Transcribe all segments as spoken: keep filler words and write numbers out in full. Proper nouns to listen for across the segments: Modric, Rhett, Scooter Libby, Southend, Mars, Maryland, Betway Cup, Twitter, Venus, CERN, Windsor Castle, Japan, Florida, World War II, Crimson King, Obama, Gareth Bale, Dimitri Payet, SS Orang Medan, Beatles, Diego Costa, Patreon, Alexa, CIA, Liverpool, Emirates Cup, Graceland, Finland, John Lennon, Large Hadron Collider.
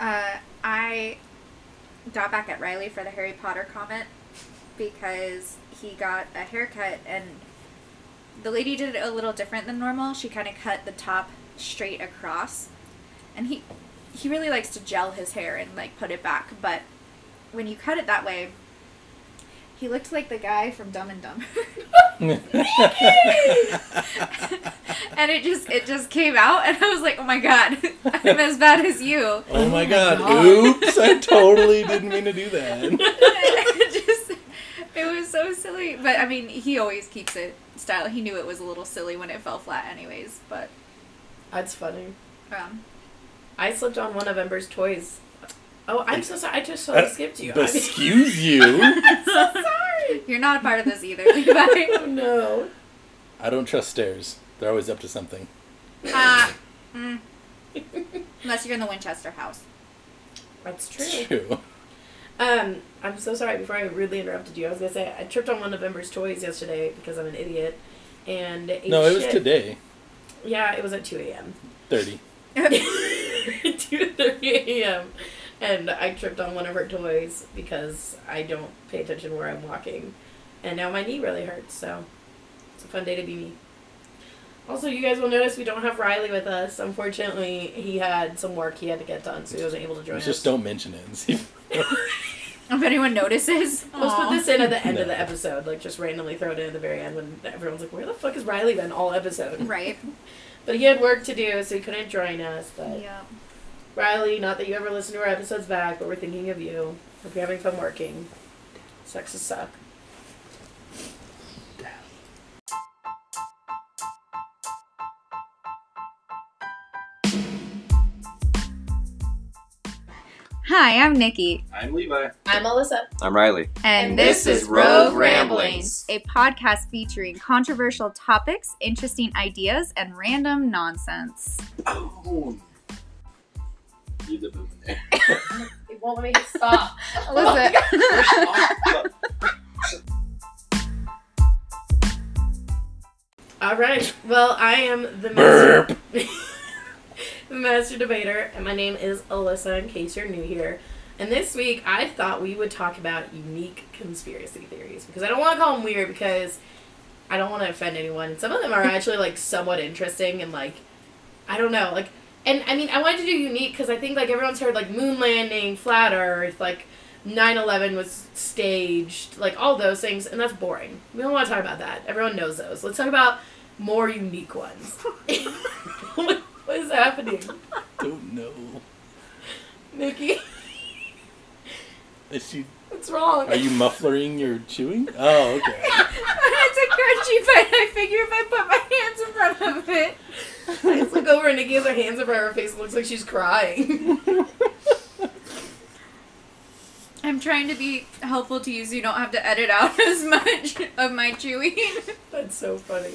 Uh, I got back at Riley for the Harry Potter comment because he got a haircut, and the lady did it a little different than normal. She kind of cut the top straight across, and he he really likes to gel his hair and like put it back, but when you cut it that way, he looked like the guy from Dumb and Dumber. And it just it just came out, and I was like, oh my god, I'm as bad as you. Oh my god, god. Oops, I totally didn't mean to do that. It just, it was so silly. But I mean, he always keeps it style. He knew it was a little silly when it fell flat anyways, but. That's funny. Um, I slipped on one of Ember's toys. Oh, I'm so sorry. I just totally uh, skipped you. Excuse I mean, you. I'm so sorry. You're not a part of this either, Levi. Oh, no. I don't trust stairs. They're always up to something. Uh, mm. Unless you're in the Winchester house. That's true. It's true. Um, I'm so sorry. Before I rudely interrupted you, I was going to say, I tripped on one of Ember's toys yesterday because I'm an idiot. And No, it shit. was today. Yeah, it was at two a.m. thirty. two thirty a.m. And I tripped on one of her toys because I don't pay attention where I'm walking. And now my knee really hurts, so it's a fun day to be me. Also, you guys will notice we don't have Riley with us. Unfortunately, he had some work he had to get done, so he wasn't able to join us. Just don't mention it and see if anyone notices. Let's put this in at the end no. of the episode. Like, just randomly throw it in at the very end when everyone's like, where the fuck has Riley been all episode? Right. But he had work to do, so he couldn't join us. But yeah. Riley, not that you ever listen to our episodes back, but we're thinking of you. Hope you're having fun working. Sexes suck. Hi, I'm Nikki. I'm Levi. I'm Alyssa. I'm Riley. And, and this, this is Rogue Ramblings, Ramblings, a podcast featuring controversial topics, interesting ideas, and random nonsense. Oh. Use a boom in there. It won't let me stop. Alyssa. All right. Well, I am the master, the master debater, and my name is Alyssa, in case you're new here. And this week, I thought we would talk about unique conspiracy theories, because I don't want to call them weird, because I don't want to offend anyone. Some of them are actually, like, somewhat interesting, and, like, I don't know, like, and, I mean, I wanted to do unique because I think, like, everyone's heard, like, moon landing, flat earth, like, nine eleven was staged, like, all those things, and that's boring. We don't want to talk about that. Everyone knows those. Let's talk about more unique ones. What is happening? I don't know. Nikki? Is she... What's wrong? Are you mufflering your chewing? Oh, okay. I had to crunchy, but I figure if I put my hands in front of it. I just look over and Nikki has her hands in front of her face and looks like she's crying. I'm trying to be helpful to you so you don't have to edit out as much of my chewing. That's so funny.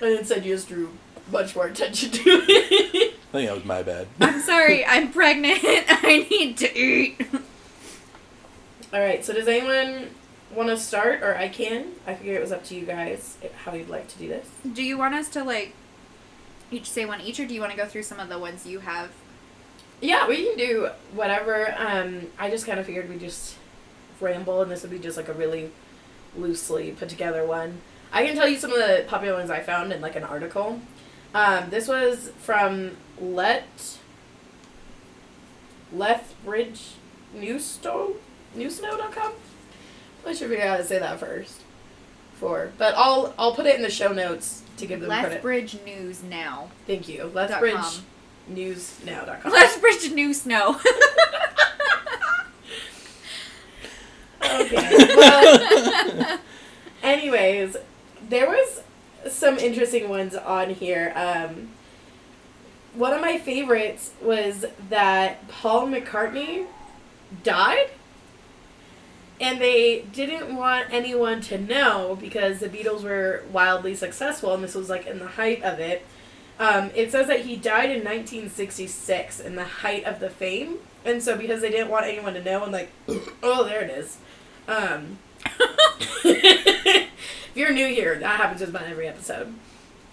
And instead you just drew much more attention to it. I think that was my bad. I'm sorry, I'm pregnant. I need to eat. Alright, so does anyone want to start, or I can? I figure it was up to you guys how you'd like to do this. Do you want us to, like, each say one each, or do you want to go through some of the ones you have? Yeah, we can do whatever. Um, I just kind of figured we'd just ramble, and this would be just like a really loosely put together one. I can tell you some of the popular ones I found in like an article. Um, this was from Let Lethbridge Newstalk, newsnow dot com. I should figure out how to say that first. For but I'll I'll put it in the show notes. To give them Lethbridge credit. News Now. Thank you. Lethbridge News Now dot com. Lethbridge News Now. Okay. Well, anyways, there was some interesting ones on here. Um, one of my favorites was that Paul McCartney died. And they didn't want anyone to know because the Beatles were wildly successful, and this was, like, in the height of it. Um, it says that he died in nineteen sixty-six, in the height of the fame. And so because they didn't want anyone to know, and like, oh, there it is. Um, if you're new here, that happens just about every episode.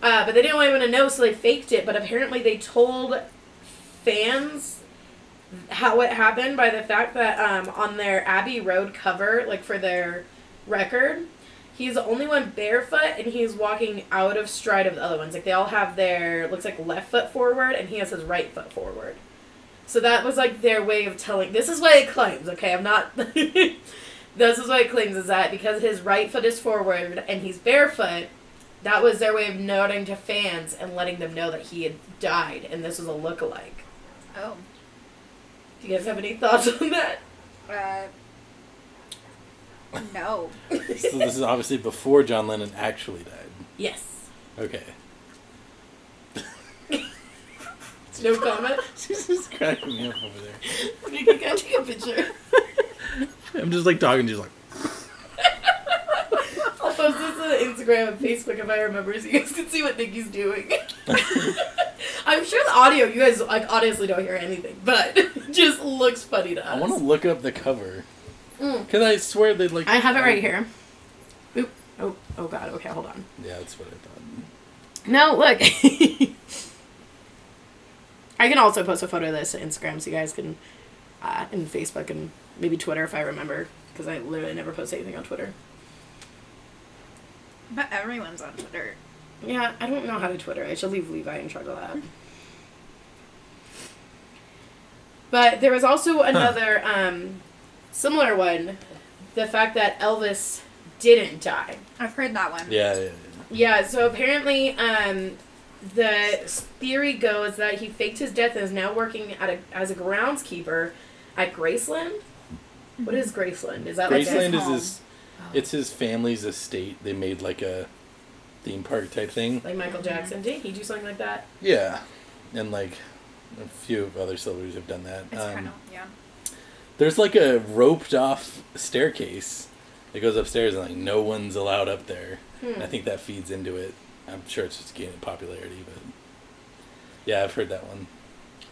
Uh, but they didn't want anyone to know, so they faked it. But apparently they told fans how it happened by the fact that um, on their Abbey Road cover, like for their record, he's the only one barefoot, and he's walking out of stride of the other ones. Like, they all have their, looks like left foot forward, and he has his right foot forward. So that was, like, their way of telling, this is what it claims, okay? I'm not, this is what it claims, is that because his right foot is forward and he's barefoot, that was their way of noting to fans and letting them know that he had died, and this was a lookalike. Oh. Do you guys have any thoughts on that? Uh... No. So this is obviously before John Lennon actually died. Yes. Okay. No comment? She's just cracking me up over there. You gotta take a picture. I'm just like talking to you like... I'll post this on Instagram and Facebook if I remember so you guys can see what Nikki's doing. I'm sure the audio, you guys like honestly don't hear anything, but it just looks funny to us. I want to look up the cover. Mm. Cause I swear they like. I have it right here. Oop. Oh. Oh God. Okay. Hold on. Yeah, that's what I thought. No, look. I can also post a photo of this to Instagram, so you guys can, uh, and Facebook, and maybe Twitter if I remember, because I literally never post anything on Twitter. But everyone's on Twitter. Yeah, I don't know how to Twitter. I should leave Levi in charge of that. But there was also another. Huh. Um, Similar one, the fact that Elvis didn't die. I've heard that one. Yeah, yeah, yeah. Yeah, so apparently um, the theory goes that he faked his death and is now working at a, as a groundskeeper at Graceland. Mm-hmm. What is Graceland? Is that Graceland like his is home? his? It's his family's estate. They made like a theme park type thing. Like Michael Jackson, did he do something like that? Yeah, and like a few of other celebrities have done that. It's um, kind of yeah. There's like a roped off staircase that goes upstairs and like no one's allowed up there. Hmm. And I think that feeds into it. I'm sure it's just gaining popularity, but yeah, I've heard that one.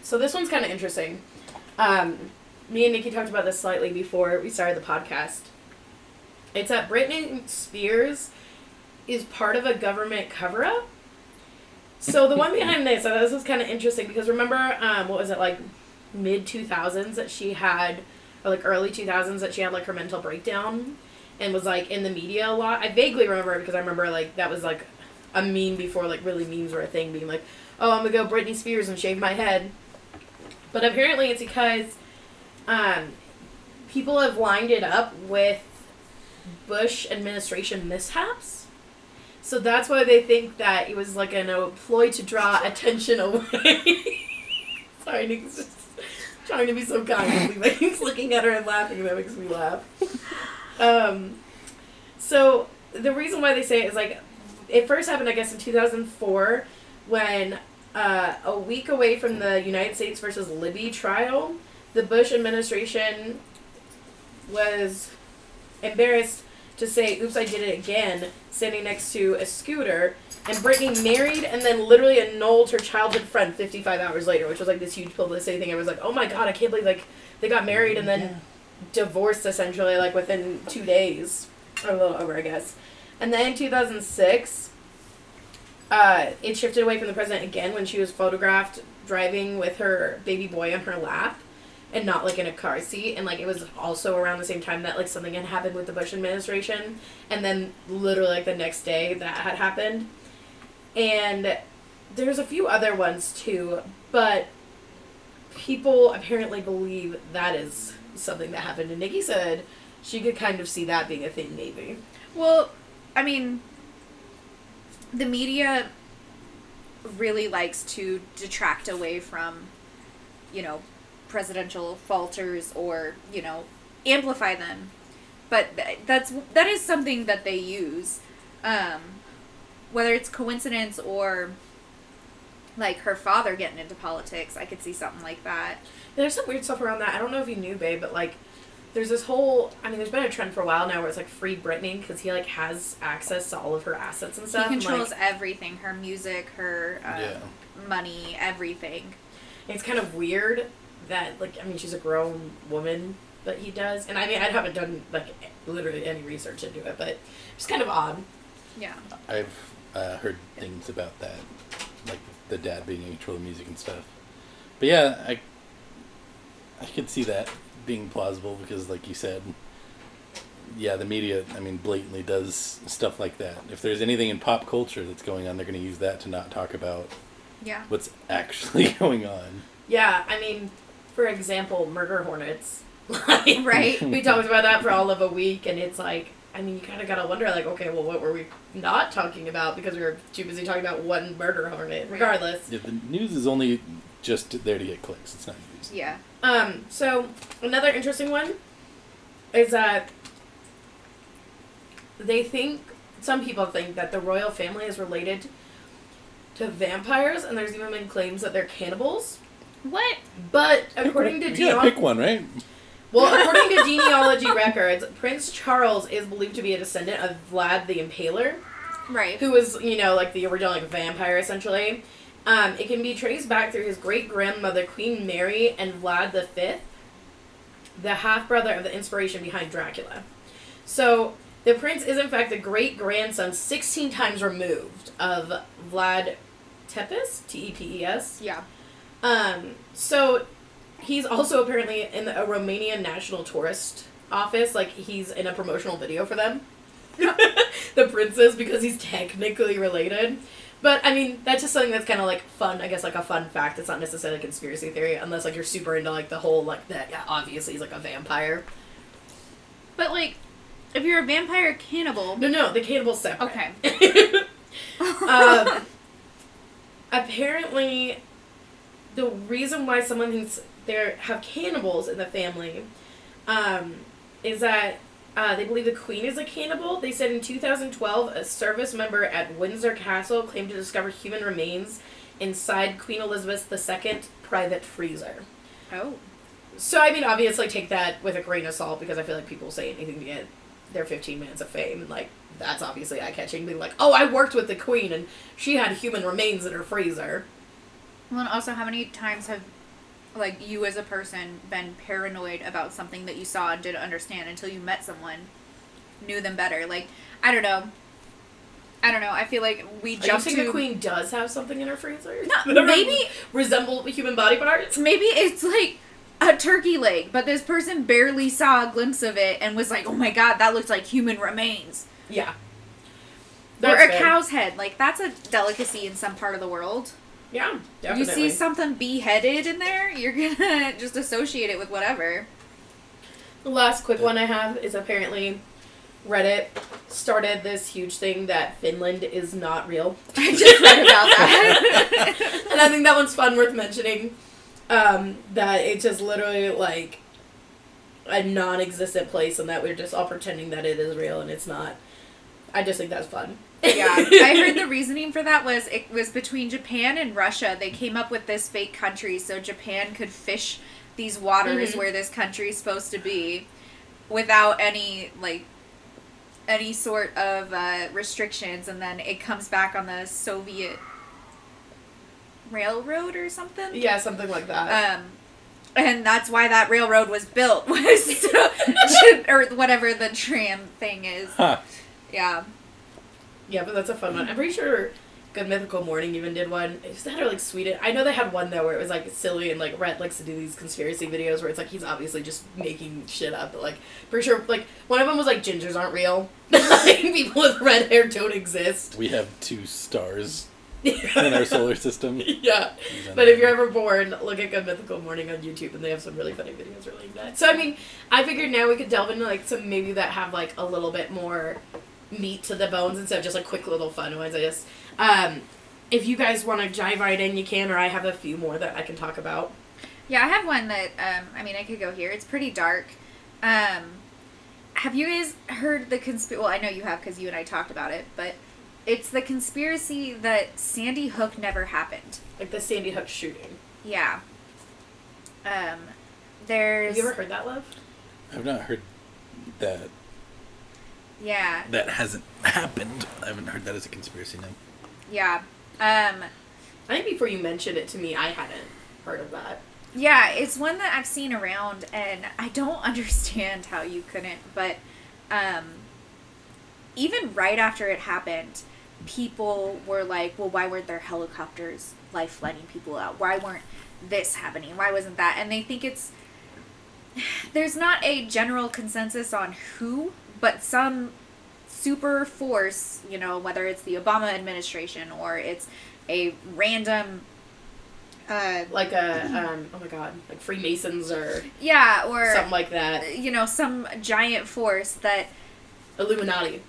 So this one's kind of interesting. Um, me and Nikki talked about this slightly before we started the podcast. It's that Britney Spears is part of a government cover-up. So the one behind this, I thought this was kind of interesting because remember, um, what was it like? mid two thousands that she had, or like early two thousands that she had like her mental breakdown and was like in the media a lot. I vaguely remember because I remember like that was like a meme before like really memes were a thing, being like, oh, I'm gonna go Britney Spears and shave my head. But apparently it's because um, people have lined it up with Bush administration mishaps. So that's why they think that it was like an, a ploy to draw attention away. Sorry, Nick's just trying to be so kind. He's looking at her and laughing. That makes me laugh. Um, so the reason why they say it is like, it first happened, I guess, in two thousand four when uh, a week away from the United States versus Libby trial, the Bush administration was embarrassed to say, oops, I did it again, standing next to a scooter. And Britney married and then literally annulled her childhood friend fifty-five hours later, which was like this huge publicity thing. I was like, oh my God, I can't believe like they got married and then yeah. divorced essentially like within two days. Or a little over, I guess. And then in two thousand six, uh, it shifted away from the president again when she was photographed driving with her baby boy on her lap and not like in a car seat. And like it was also around the same time that like something had happened with the Bush administration. And then literally like the next day that had happened. And there's a few other ones, too, but people apparently believe that is something that happened. And Nikki said she could kind of see that being a thing, maybe. Well, I mean, the media really likes to detract away from, you know, presidential falters or, you know, amplify them. But that's that is something that they use, um... whether it's coincidence or, like, her father getting into politics, I could see something like that. There's some weird stuff around that. I don't know if you knew, babe, but, like, there's this whole... I mean, there's been a trend for a while now where it's, like, free Britney, because he, like, has access to all of her assets and stuff. He controls and, like, everything. Her music, her um, yeah. money, everything. It's kind of weird that, like, I mean, she's a grown woman, but he does. And, I mean, I haven't done, like, literally any research into it, but it's kind of odd. Yeah. I've... Uh, heard things about that, like the dad being in control of music and stuff. But yeah, I I could see that being plausible because, like you said, yeah, the media, I mean, blatantly does stuff like that. If there's anything in pop culture that's going on, they're going to use that to not talk about yeah. what's actually going on. Yeah, I mean, for example, murder hornets. Like, right? We talked about that for all of a week, and it's like, I mean, you kind of got to wonder, like, okay, well, what were we not talking about? Because we were too busy talking about one murder hornet, regardless. Yeah, the news is only just there to get clicks. It's not news. Yeah. Um. So, another interesting one is that they think, some people think, that the royal family is related to vampires, and there's even been claims that they're cannibals. What? But, according to... You gotta pick one, right? Well, according to genealogy records, Prince Charles is believed to be a descendant of Vlad the Impaler. Right. Who was, you know, like the original like, vampire, essentially. Um, it can be traced back through his great-grandmother, Queen Mary, and Vlad the Fifth, the half-brother of the inspiration behind Dracula. So, the prince is, in fact, the great-grandson sixteen times removed of Vlad Tepes, T E P E S. Yeah. Um, so... He's also apparently in the, a Romanian National Tourist Office. Like, he's in a promotional video for them. The princess, because he's technically related. But, I mean, that's just something that's kind of, like, fun. I guess, like, a fun fact. It's not necessarily a conspiracy theory, unless, like, you're super into, like, the whole, like, that yeah, obviously he's, like, a vampire. But, like, if you're a vampire cannibal... No, no, the cannibal's separate. Okay. um, apparently, the reason why someone thinks... There have cannibals in the family, um, is that uh, they believe the queen is a cannibal. They said in two thousand twelve, a service member at Windsor Castle claimed to discover human remains inside Queen Elizabeth the Second's private freezer. Oh. So, I mean, obviously take that with a grain of salt, because I feel like people say anything to get their fifteen minutes of fame, and, like, that's obviously eye-catching. Being like, oh, I worked with the queen, and she had human remains in her freezer. Well, and also, how many times have... like, you as a person been paranoid about something that you saw and didn't understand until you met someone, knew them better. Like, I don't know. I don't know. I feel like we jump to... Do you think the queen does have something in her freezer? No, maybe... resemble human body parts? Maybe it's, like, a turkey leg, but this person barely saw a glimpse of it and was like, oh my god, that looks like human remains. Yeah. That's or a fair. Cow's head. Like, that's a delicacy in some part of the world. Yeah, definitely. You see something beheaded in there, you're gonna just associate it with whatever. The last quick one I have is apparently Reddit started this huge thing that Finland is not real. I just read about that. And I think that one's fun, worth mentioning. Um, that it's just literally like a non-existent place and that we're just all pretending that it is real and it's not. I just think that's fun. Yeah, I heard the reasoning for that was it was between Japan and Russia. They came up with this fake country so Japan could fish these waters mm-hmm. where this country's supposed to be without any, like, any sort of uh, restrictions. And then it comes back on the Soviet railroad or something? Yeah, something like that. Um, and that's why that railroad was built. was so, or whatever the tram thing is. Huh. Yeah. Yeah, but that's a fun one. I'm pretty sure Good Mythical Morning even did one. It just had her, like, Sweden. I know they had one, though, where it was, like, silly and, like, Rhett likes to do these conspiracy videos where it's, like, he's obviously just making shit up. But, like, pretty sure, like, one of them was, like, gingers aren't real. People with red hair don't exist. We have two stars in our solar system. Yeah. But if you're ever bored, look at Good Mythical Morning on YouTube, and they have some really funny videos relating to that. So, I mean, I figured now we could delve into, like, some maybe that have, like, a little bit more... meat to the bones instead of just like quick little fun ones. I just, um, if you guys want to dive right in, you can, or I have a few more that I can talk about. Yeah, I have one that, um, I mean, I could go here. It's pretty dark. Um, have you guys heard the conspiracy? Well, I know you have because you and I talked about it, but it's the conspiracy that Sandy Hook never happened. Like the Sandy Hook shooting. Yeah. Um, there's... Have you ever heard that, Love? I've not heard that. Yeah. That hasn't happened. I haven't heard that as a conspiracy now. Yeah. Um, I think before you mentioned it to me, I hadn't heard of that. Yeah, it's one that I've seen around, and I don't understand how you couldn't, but um, even right after it happened, people were like, well, why weren't there helicopters life-flighting people out? Why weren't this happening? Why wasn't that? And they think it's there's not a general consensus on who, but some super force, you know, whether it's the Obama administration or it's a random... Uh, like a, um, oh my god, like Freemasons or... Yeah, or... Something like that. You know, some giant force that... Illuminati.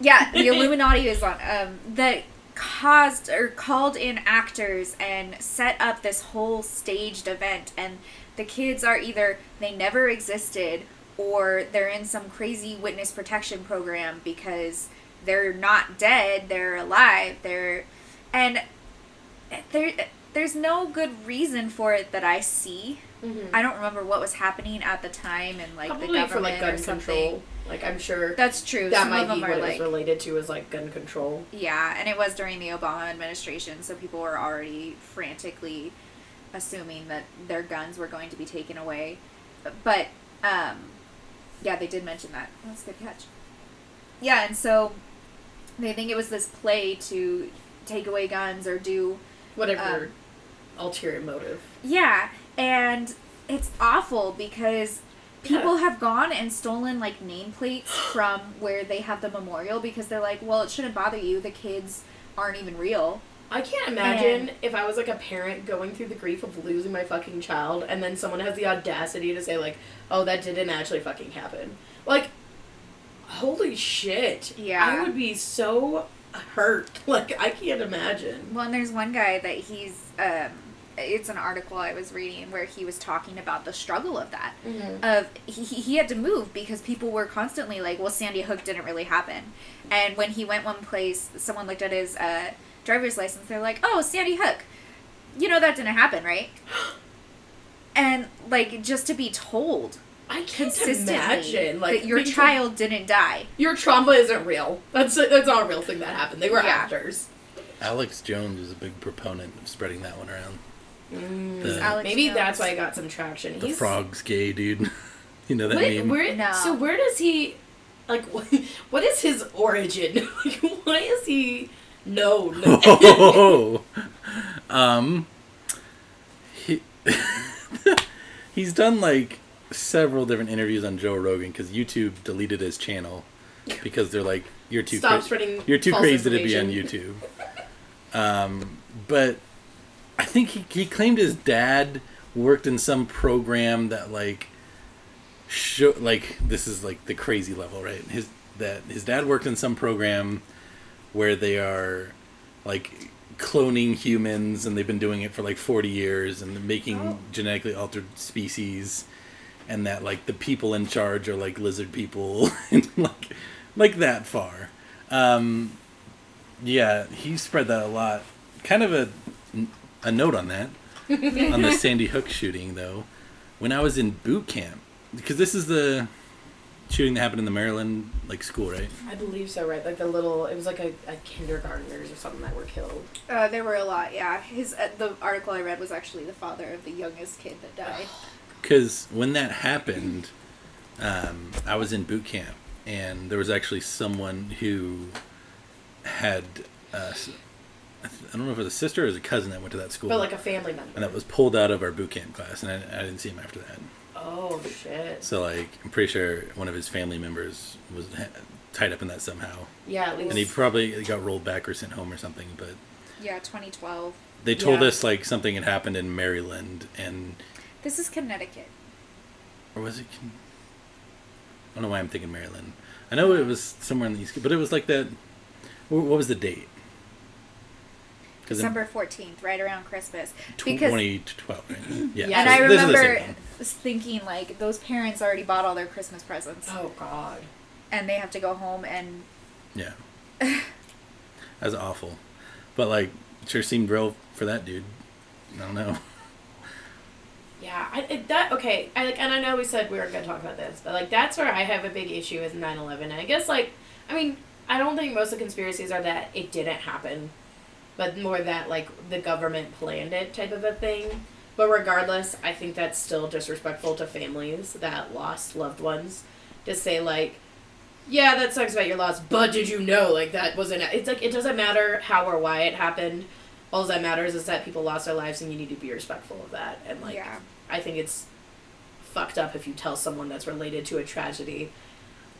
Yeah, the Illuminati is on, um, that caused or called in actors and set up this whole staged event, and the kids are either, they never existed, or they're in some crazy witness protection program because they're not dead, they're alive, they're, and there, there's no good reason for it that I see. Mm-hmm. I don't remember what was happening at the time, and like probably the government for, like, gun or something. Control. Like, I'm sure that's true. That Some might of them be what it like, was related to is, like, gun control. Yeah, and it was during the Obama administration, so people were already frantically assuming that their guns were going to be taken away. But, um, yeah, they did mention that. That's a good catch. Yeah, and so they think it was this play to take away guns or do... Whatever um, ulterior motive. Yeah, and it's awful because... People have gone and stolen, like, nameplates from where they have the memorial because they're like, well, it shouldn't bother you. The kids aren't even real. I can't imagine and if I was, like, a parent going through the grief of losing my fucking child and then someone has the audacity to say, like, oh, that didn't actually fucking happen. Like, holy shit. Yeah. I would be so hurt. Like, I can't imagine. Well, and there's one guy that he's, um... it's an article I was reading where he was talking about the struggle of that. Mm-hmm. Of he, he had to move because people were constantly like, well, Sandy Hook didn't really happen. And when he went one place, someone looked at his uh, driver's license. They're like, oh, Sandy Hook. You know that didn't happen, right? And, like, just to be told I can't imagine like, that your child didn't die. Your trauma isn't real. That's, that's not a real thing that happened. They were yeah. actors. Alex Jones is a big proponent of spreading that one around. Mm, the, maybe Jones. That's why I got some traction. The He's, frog's gay, dude. You know that what, meme? Where, no. So where does he, like, what, what is his origin? Like, why is he known? Oh, um, he, he's done, like, several different interviews on Joe Rogan because YouTube deleted his channel because they're like, you're too, Stop cra- you're too crazy to be on YouTube. Um, but... I think he, he claimed his dad worked in some program that like, show, like this is like the crazy level, right? His that his dad worked in some program where they are like cloning humans, and they've been doing it for like forty years, and they're making oh. genetically altered species, and that like the people in charge are like lizard people, and like like that far. Um, yeah, he spread that a lot. Kind of a A note on that, on the Sandy Hook shooting, though, when I was in boot camp, because this is the shooting that happened in the Maryland, like, school, right? I believe so, right? Like, the little, it was like a, a kindergartners or something that were killed. Uh, there were a lot, yeah. His uh, the article I read was actually the father of the youngest kid that died. Because when that happened, um, I was in boot camp, and there was actually someone who had... Uh, I don't know if it was a sister or a cousin that went to that school. But like a family member. And that was pulled out of our boot camp class, and I, I didn't see him after that. Oh, shit. So, like, I'm pretty sure one of his family members was ha- tied up in that somehow. Yeah, at least. And he probably got rolled back or sent home or something, but... Yeah, twenty twelve. They told yeah. us, like, something had happened in Maryland, and... This is Connecticut. Or was it... Con- I don't know why I'm thinking Maryland. I know it was somewhere in the East, but it was like that... What was the date? December fourteenth, right around Christmas. Because, twenty twelve, right? Yeah. yeah. And I remember thinking, like, those parents already bought all their Christmas presents. Oh, God. And they have to go home and... Yeah. That's awful. But, like, it sure seemed real for that dude. I don't know. Yeah. I, that Okay. I, like, and I know we said we weren't going to talk about this, but, like, that's where I have a big issue with nine eleven. And I guess, like, I mean, I don't think most of the conspiracies are that it didn't happen. But more that, like, the government planned it type of a thing. But regardless, I think that's still disrespectful to families that lost loved ones to say, like, yeah, that sucks about your loss, but did you know, like, that wasn't... It's like, it doesn't matter how or why it happened. All that matters is that people lost their lives, and you need to be respectful of that. And, like, yeah. I think it's fucked up if you tell someone that's related to a tragedy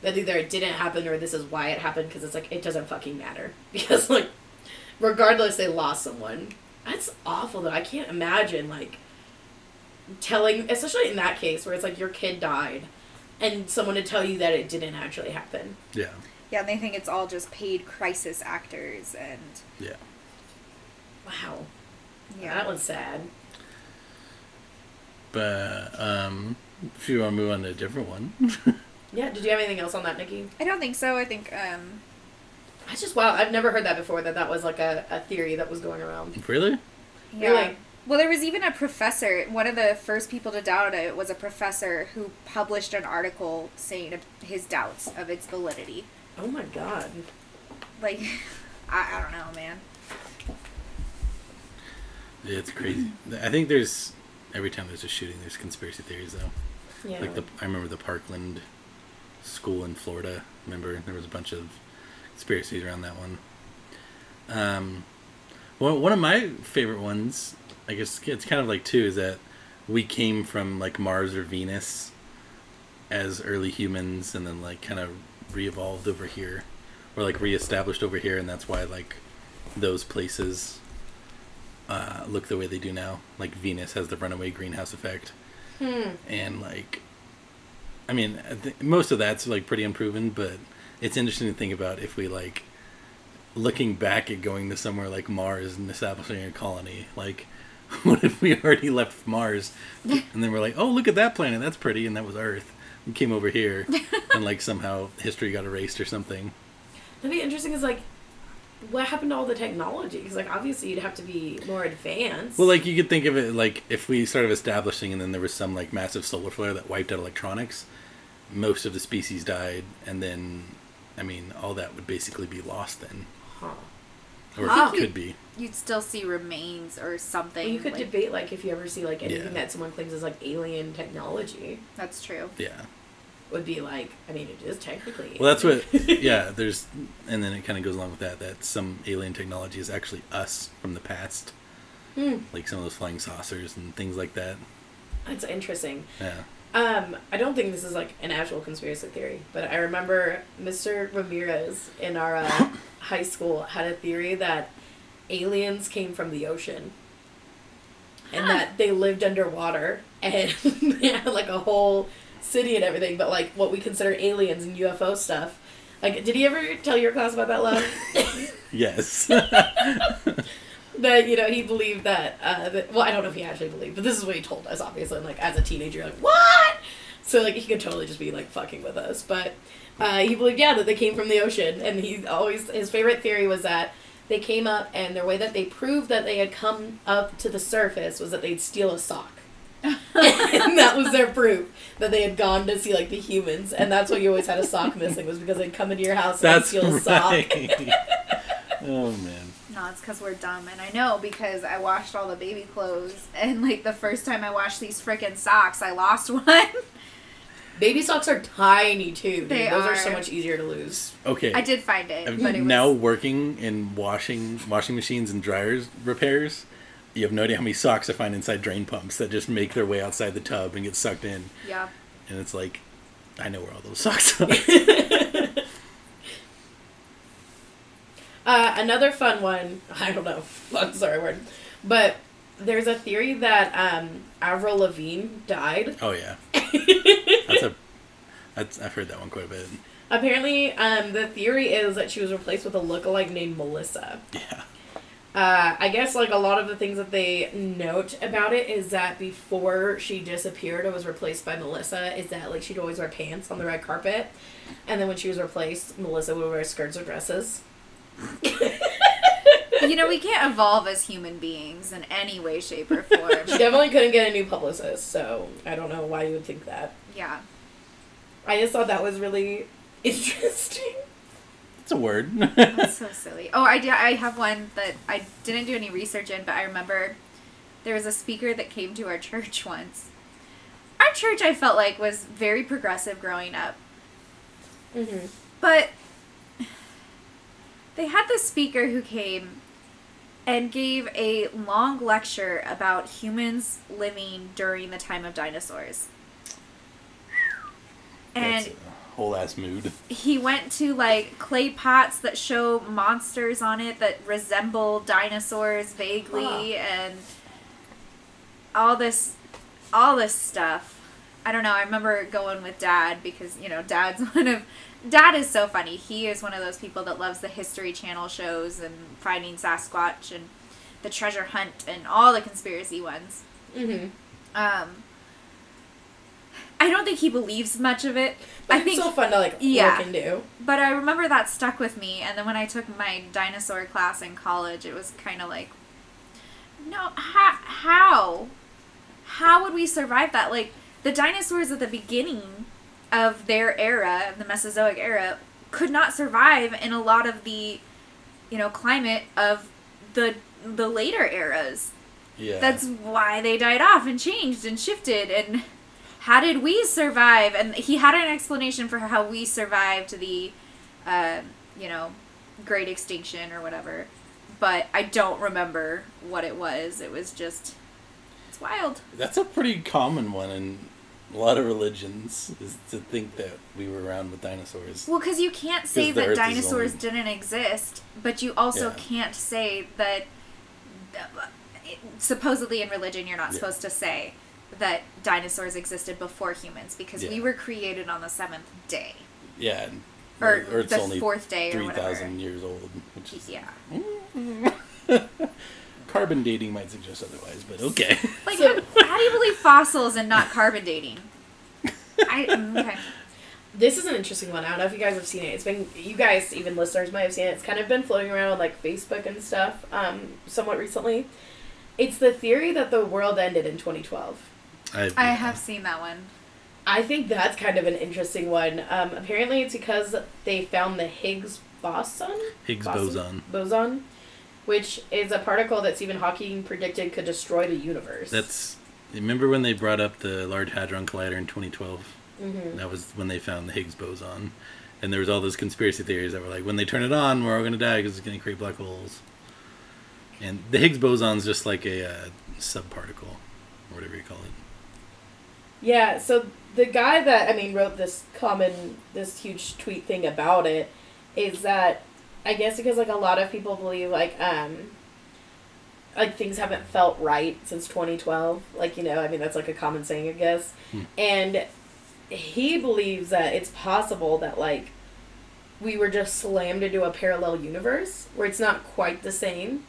that either it didn't happen or this is why it happened, because it's like, it doesn't fucking matter. Because, like, regardless, they lost someone. That's awful, though. I can't imagine, like, telling, especially in that case where it's like your kid died and someone to tell you that it didn't actually happen. Yeah. Yeah, and they think it's all just paid crisis actors and... Yeah. Wow. Yeah. That one's sad. But, um, if you want to move on to a different one. Yeah, did you have anything else on that, Nikki? I don't think so. I think, um... That's just wow. I've never heard that before, that that was, like, a, a theory that was going around. Really? Yeah. Really? Well, there was even a professor, one of the first people to doubt it was a professor who published an article saying his doubts of its validity. Oh my god. Like, I, I don't know, man. Yeah, it's crazy. I think there's, every time there's a shooting, there's conspiracy theories, though. Yeah. Like, the I remember the Parkland school in Florida. Remember, there was a bunch of conspiracies around that one. Um, well, one of my favorite ones, I guess it's kind of like two, is that we came from, like, Mars or Venus as early humans and then, like, kind of re-evolved over here, or like re-established over here, and that's why, like, those places uh, look the way they do now. Like, Venus has the runaway greenhouse effect. Hmm. And, like, I mean, most of that's, like, pretty unproven, but it's interesting to think about if we, like, looking back at going to somewhere like Mars and establishing a colony, like, what if we already left Mars and then we're like, oh, look at that planet, that's pretty, and that was Earth. We came over here and, like, somehow history got erased or something. That'd be interesting is, like, what happened to all the technology? Because, like, obviously you'd have to be more advanced. Well, like, you could think of it, like, if we started establishing and then there was some, like, massive solar flare that wiped out electronics, most of the species died, and then, I mean, all that would basically be lost then. Huh. Or oh. It could be. You'd still see remains or something. Well, you could, like, debate, like, if you ever see, like, anything yeah. that someone claims is, like, alien technology. That's true. Yeah. Would be, like, I mean, it is technically. Well, that's what, yeah, there's, and then it kind of goes along with that, that some alien technology is actually us from the past. Hmm. Like, some of those flying saucers and things like that. That's interesting. Yeah. Um, I don't think this is, like, an actual conspiracy theory, but I remember Mister Ramirez in our uh, high school had a theory that aliens came from the ocean and that they lived underwater and they had, like, a whole city and everything, but, like, what we consider aliens and U F O stuff. Like, did he ever tell your class about that, love? Yes. That, you know, he believed that, uh, that, well, I don't know if he actually believed, but this is what he told us, obviously, and, like, as a teenager, you're like, what? So, like, he could totally just be, like, fucking with us, but uh, he believed, yeah, that they came from the ocean, and he always, his favorite theory was that they came up, and their way that they proved that they had come up to the surface was that they'd steal a sock. And that was their proof that they had gone to see, like, the humans, and that's why you always had a sock missing, was because they'd come into your house and that's steal a right. sock. Oh, man. No, it's because we're dumb, and I know because I washed all the baby clothes, and, like, the first time I washed these frickin' socks, I lost one. Baby socks are tiny, too. They Those are. are so much easier to lose. Okay. I did find it, but it was... Now working in washing washing machines and dryers repairs, you have no idea how many socks I find inside drain pumps that just make their way outside the tub and get sucked in. Yeah. And it's like, I know where all those socks are. Uh, another fun one, I don't know, fuck, sorry, word, but there's a theory that um, Avril Lavigne died. Oh, yeah. that's a, that's, I've heard that one quite a bit. Apparently, um, the theory is that she was replaced with a lookalike named Melissa. Yeah. Uh, I guess, like, a lot of the things that they note about it is that before she disappeared and was replaced by Melissa, is that, like, she'd always wear pants on the red carpet, and then when she was replaced, Melissa would wear skirts or dresses. You know, we can't evolve as human beings in any way, shape, or form. She definitely couldn't get a new publicist, so I don't know why you would think that. Yeah. I just thought that was really interesting. It's a word. That's so silly. Oh, I, do, I have one that I didn't do any research in, but I remember there was a speaker that came to our church once. Our church, I felt like, was very progressive growing up. Mm-hmm. But... they had this speaker who came and gave a long lecture about humans living during the time of dinosaurs. And that's a whole ass mood. He went to like clay pots that show monsters on it that resemble dinosaurs vaguely, huh. and all this, all this stuff. I don't know. I remember going with Dad because, you know, Dad's one of, Dad is so funny. He is one of those people that loves the History Channel shows and Finding Sasquatch and the Treasure Hunt and all the conspiracy ones. Mm-hmm. Um, I don't think he believes much of it. But I it's think, so fun to, like, yeah, look and do. But I remember that stuck with me. And then when I took my dinosaur class in college, it was kind of like, no, how, how? How would we survive that? Like, the dinosaurs at the beginning of their era, the Mesozoic era, could not survive in a lot of the, you know, climate of the the later eras. Yeah. That's why they died off and changed and shifted. And how did we survive? And he had an explanation for how we survived the, uh, you know, Great Extinction or whatever. But I don't remember what it was. It was just, it's wild. That's a pretty common one in a lot of religions, is to think that we were around with dinosaurs. Well, because you can't say that dinosaurs didn't exist, but you also yeah. can't say that, supposedly in religion, you're not yeah. supposed to say that dinosaurs existed before humans, because yeah. we were created on the seventh day. Yeah. And, or, or it's the only fourth day three, or whatever. three thousand years old, which is... Yeah. Mm-hmm. Carbon dating might suggest otherwise, but okay. Like, so, how, how do you believe fossils and not carbon dating? I, okay. This is an interesting one. I don't know if you guys have seen it. It's been, you guys, even listeners might have seen it. It's kind of been floating around on, like, Facebook and stuff, um, somewhat recently. It's the theory that the world ended in twenty twelve. I, I have seen that one. I think that's kind of an interesting one. Um, apparently it's because they found the Higgs boson? Higgs boson. Boson. Which is a particle that Stephen Hawking predicted could destroy the universe. That's, remember when they brought up the Large Hadron Collider in twenty twelve? Mm-hmm. That was when they found the Higgs boson. And there was all those conspiracy theories that were like, when they turn it on, we're all going to die because it's going to create black holes. And the Higgs boson's just like a uh, subparticle, or whatever you call it. Yeah, so the guy that, I mean, wrote this common, this huge tweet thing about it is that, I guess because, like, a lot of people believe, like, um, like, things haven't felt right since twenty twelve. Like, you know, I mean, that's, like, a common saying, I guess. Hmm. And he believes that it's possible that, like, we were just slammed into a parallel universe where it's not quite the same,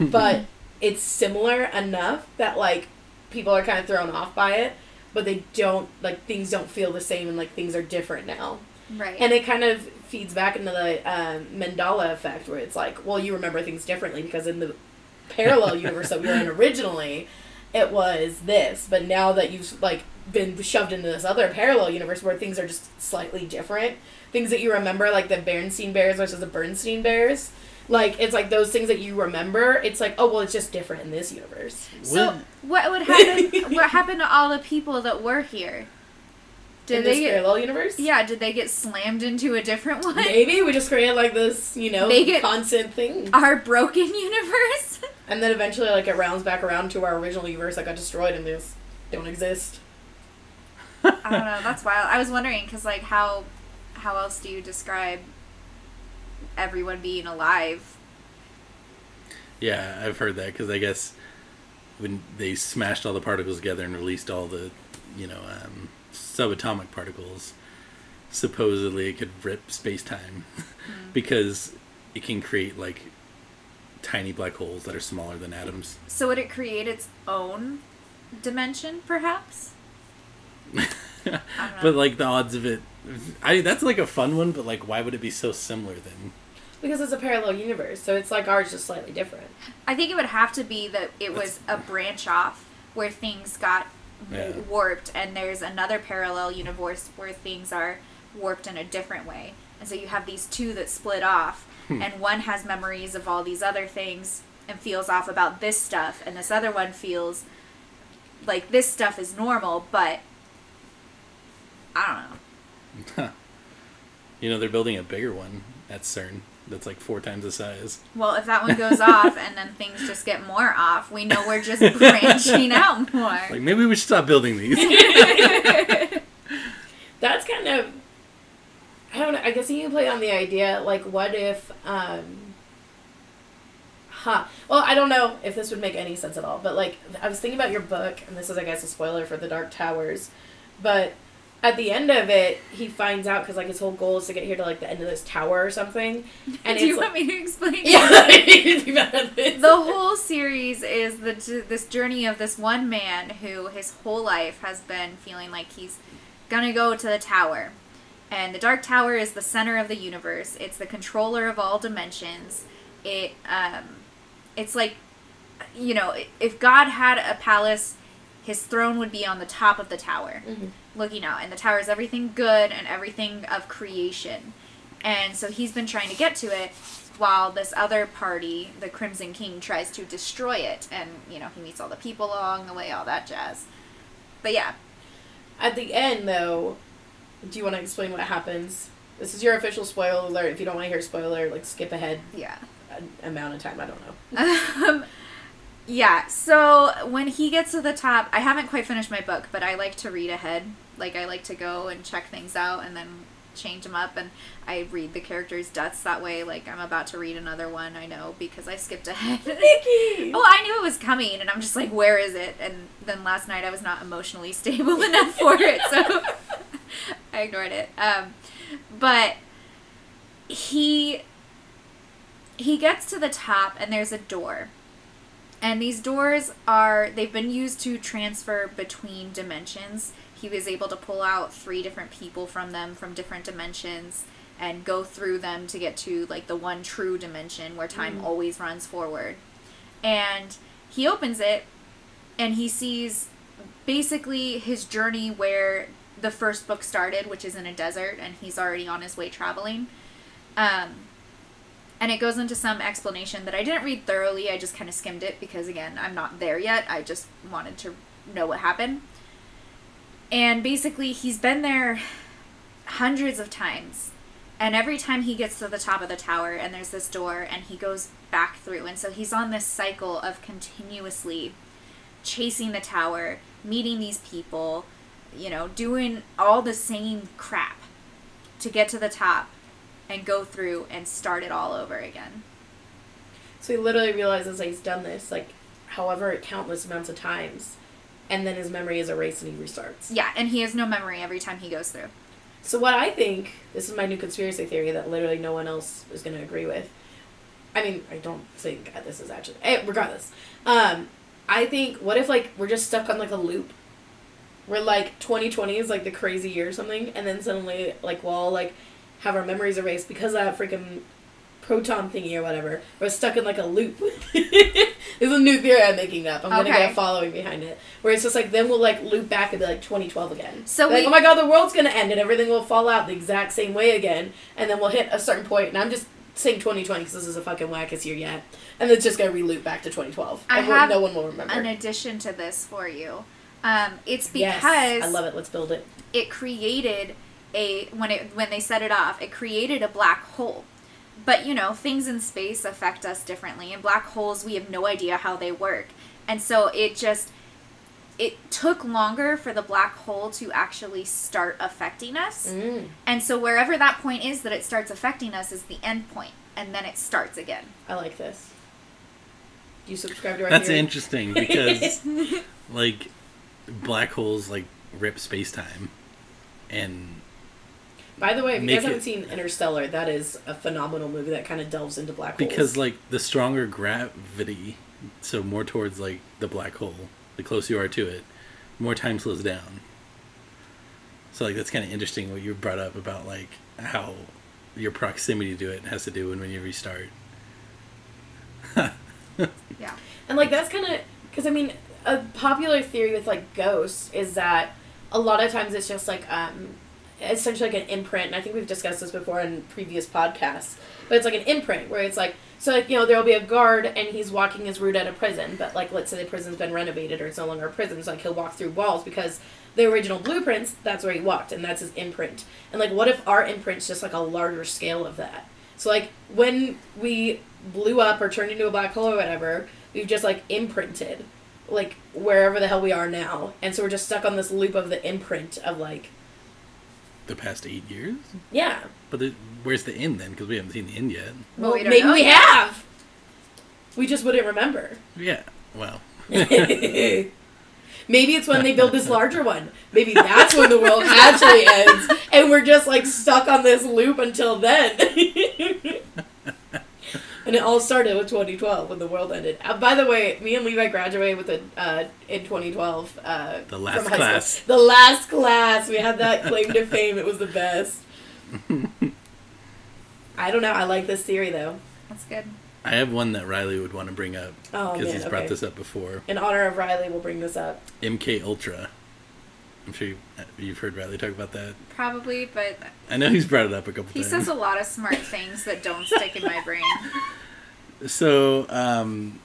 but it's similar enough that, like, people are kind of thrown off by it, but they don't, like, things don't feel the same and, like, things are different now. Right. And it kind of feeds back into the um, Mandela effect, where it's like, well, you remember things differently because in the parallel universe that we were in originally, it was this. But now that you've, like, been shoved into this other parallel universe where things are just slightly different, things that you remember, like the Bernstein Bears versus the Bernstein Bears, like, it's like those things that you remember, it's like, oh, well, it's just different in this universe. So what would happen, what happened to all the people that were here? Did in they this parallel get, universe? Yeah, did they get slammed into a different one? Maybe we just created, like, this, you know, they get constant thing. Our broken universe? And then eventually, like, it rounds back around to our original universe that got destroyed and they just don't exist. I don't know, that's wild. I was wondering, because, like, how, how else do you describe everyone being alive? Yeah, I've heard that, because I guess when they smashed all the particles together and released all the, you know, um... subatomic particles, supposedly it could rip space-time mm. because it can create, like, tiny black holes that are smaller than atoms. So would it create its own dimension, perhaps? I don't know. But, like, the odds of it... I That's, like, a fun one, but, like, why would it be so similar then? Because it's a parallel universe, so it's, like, ours just slightly different. I think it would have to be that it That's... was a branch off where things got... Yeah. warped, and there's another parallel universe where things are warped in a different way, and so you have these two that split off hmm. and one has memories of all these other things and feels off about this stuff, and this other one feels like this stuff is normal, but I don't know. You know, they're building a bigger one at CERN that's like four times the size. Well, if that one goes off and then things just get more off, we know we're just branching out more. Like, maybe we should stop building these. That's kind of I guess you can play on the idea, like, what if, um, huh. Well, I don't know if this would make any sense at all, but, like, I was thinking about your book, and this is, I guess, a spoiler for The Dark Towers, but at the end of it, he finds out, because, like, his whole goal is to get here to, like, the end of this tower or something. And do you want like, me to explain? Yeah. The whole series is the this journey of this one man who his whole life has been feeling like he's gonna go to the tower. And the Dark Tower is the center of the universe. It's the controller of all dimensions. It, um, it's like, you know, if God had a palace, his throne would be on the top of the tower. Mm-hmm. Looking out, and the tower is everything good and everything of creation. And so he's been trying to get to it while this other party, the Crimson King, tries to destroy it. And, you know, he meets all the people along the way, all that jazz. But yeah. At the end, though, do you want to explain what happens? This is your official spoiler alert. If you don't want to hear spoiler, like, skip ahead. Yeah. An amount of time, I don't know. um, yeah, so when he gets to the top, I haven't quite finished my book, but I like to read ahead. Like, I like to go and check things out and then change them up, and I read the characters' deaths that way. Like, I'm about to read another one, I know, because I skipped ahead. Oh, I knew it was coming, and I'm just like, where is it? And then last night I was not emotionally stable enough for it, so I ignored it. Um, but he, he gets to the top, and there's a door. And these doors are, they've been used to transfer between dimensions. He was able to pull out three different people from them from different dimensions and go through them to get to, like, the one true dimension where time mm. always runs forward. And he opens it, and he sees basically his journey where the first book started, which is in a desert, and he's already on his way traveling. Um... And it goes into some explanation that I didn't read thoroughly. I just kind of skimmed it because, again, I'm not there yet. I just wanted to know what happened. And basically, he's been there hundreds of times. And every time he gets to the top of the tower and there's this door and he goes back through. And so he's on this cycle of continuously chasing the tower, meeting these people, you know, doing all the same crap to get to the top. And go through and start it all over again. So he literally realizes that he's done this, like, however countless amounts of times, and then his memory is erased and he restarts. Yeah, and he has no memory every time he goes through. So what I think, this is my new conspiracy theory that literally no one else is going to agree with. I mean, I don't think this is actually, regardless. Um, I think, what if, like, we're just stuck on, like, a loop? We're, like, twenty twenty is, like, the crazy year or something, and then suddenly, like, we'll all, like, have our memories erased because of that freaking proton thingy or whatever. We're stuck in, like, a loop. This is a new theory I'm making up. I'm okay. Going to get a following behind it. Where it's just, like, then we'll, like, loop back and be, like, twenty twelve again. So we, like, oh, my God, the world's going to end and everything will fall out the exact same way again. And then we'll hit a certain point. And I'm just saying twenty twenty because this is a fucking wackest year yet. And it's just going to reloop back to twenty twelve. I have no one will remember. An addition to this for you. Um, it's because... Yes, I love it. Let's build it. It created... A, when it when they set it off, it created a black hole. But, you know, things in space affect us differently. And black holes, we have no idea how they work. And so it just, it took longer for the black hole to actually start affecting us. Mm. And so wherever that point is that it starts affecting us is the end point. And then it starts again. I like this. Do you subscribe to our That's theory? Interesting because, like, black holes, like, rip space-time. And... By the way, if you guys haven't it, seen Interstellar, that is a phenomenal movie that kind of delves into black holes. Because, like, the stronger gravity, so more towards, like, the black hole, the closer you are to it, more time slows down. So, like, that's kind of interesting what you brought up about, like, how your proximity to it has to do with when you restart. Yeah. And, like, that's kind of... Because, I mean, a popular theory with, like, ghosts is that a lot of times it's just, like, um... essentially like an imprint, and I think we've discussed this before in previous podcasts, but it's like an imprint where it's like, so like, you know, there'll be a guard and he's walking his route out of prison, but like, let's say the prison's been renovated or it's no longer a prison, so like he'll walk through walls because the original blueprints, that's where he walked, and that's his imprint. And like, what if our imprint's just like a larger scale of that? So like, when we blew up or turned into a black hole or whatever, we've just like imprinted, like, wherever the hell we are now, and so we're just stuck on this loop of the imprint of like the past eight years? Yeah. But the, where's the end then? Because we haven't seen the end yet. Well, we maybe know. we have. We just wouldn't remember. Yeah. Well. Maybe it's when they build this larger one. Maybe that's when the world actually ends, and we're just like stuck on this loop until then. And it all started with twenty twelve when the world ended. Uh, by the way, me and Levi graduated with a uh, in twenty twelve. Uh, the last from high class. School. The last class. We had that claim to fame. It was the best. I don't know. I like this theory though. That's good. I have one that Riley would want to bring up because oh, he's brought okay. this up before. In honor of Riley, we'll bring this up. M K Ultra. I'm sure you've heard Riley talk about that. Probably, but... I know he's brought it up a couple he times. He says a lot of smart things that don't stick in my brain. So, um,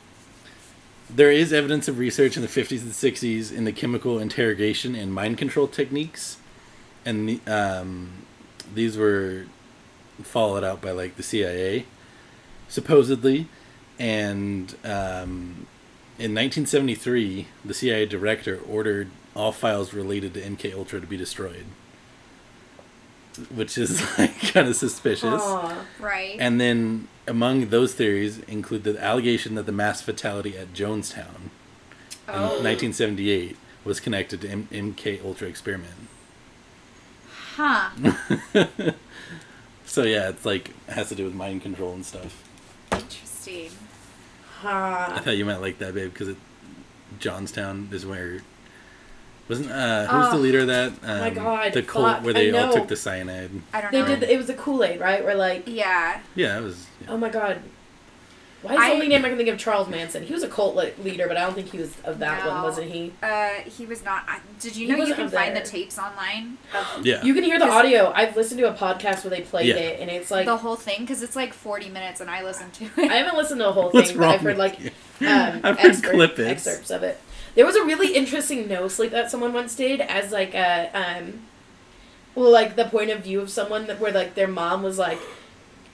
there is evidence of research in the fifties and sixties in the chemical interrogation and mind control techniques. And the, um, these were followed out by, like, the C I A. Supposedly, and um, in nineteen seventy-three, the C I A director ordered all files related to M K Ultra to be destroyed, which is like kind of suspicious. Aww, right. And then among those theories include the allegation that the mass fatality at Jonestown oh. in nineteen seventy-eight was connected to M- M K Ultra experiment. Huh. So yeah, it's like has to do with mind control and stuff. Interesting. Huh. I thought you might like that, babe, because it, Johnstown is where... Wasn't... Uh, who was oh. the leader of that? Um, oh my God. The cult fuck. where they all took the cyanide. I don't they know. They did... The, it was the Kool-Aid, right? Where like... Yeah. Yeah, it was... Yeah. Oh my God. Why is I, the only name I can think of Charles Manson? He was a cult le- leader, but I don't think he was of that no. one, wasn't he? Uh, he was not. I, did you know you can find there. the tapes online? Of, yeah. You can hear the audio. I've listened to a podcast where they played yeah. it, and it's like... The whole thing? Because it's like forty minutes, and I listened to it. I haven't listened to the whole thing, but I've heard like um, I've heard expert, excerpts of it. There was a really interesting no sleep that someone once did as like a... Um, well, like the point of view of someone that where like their mom was like...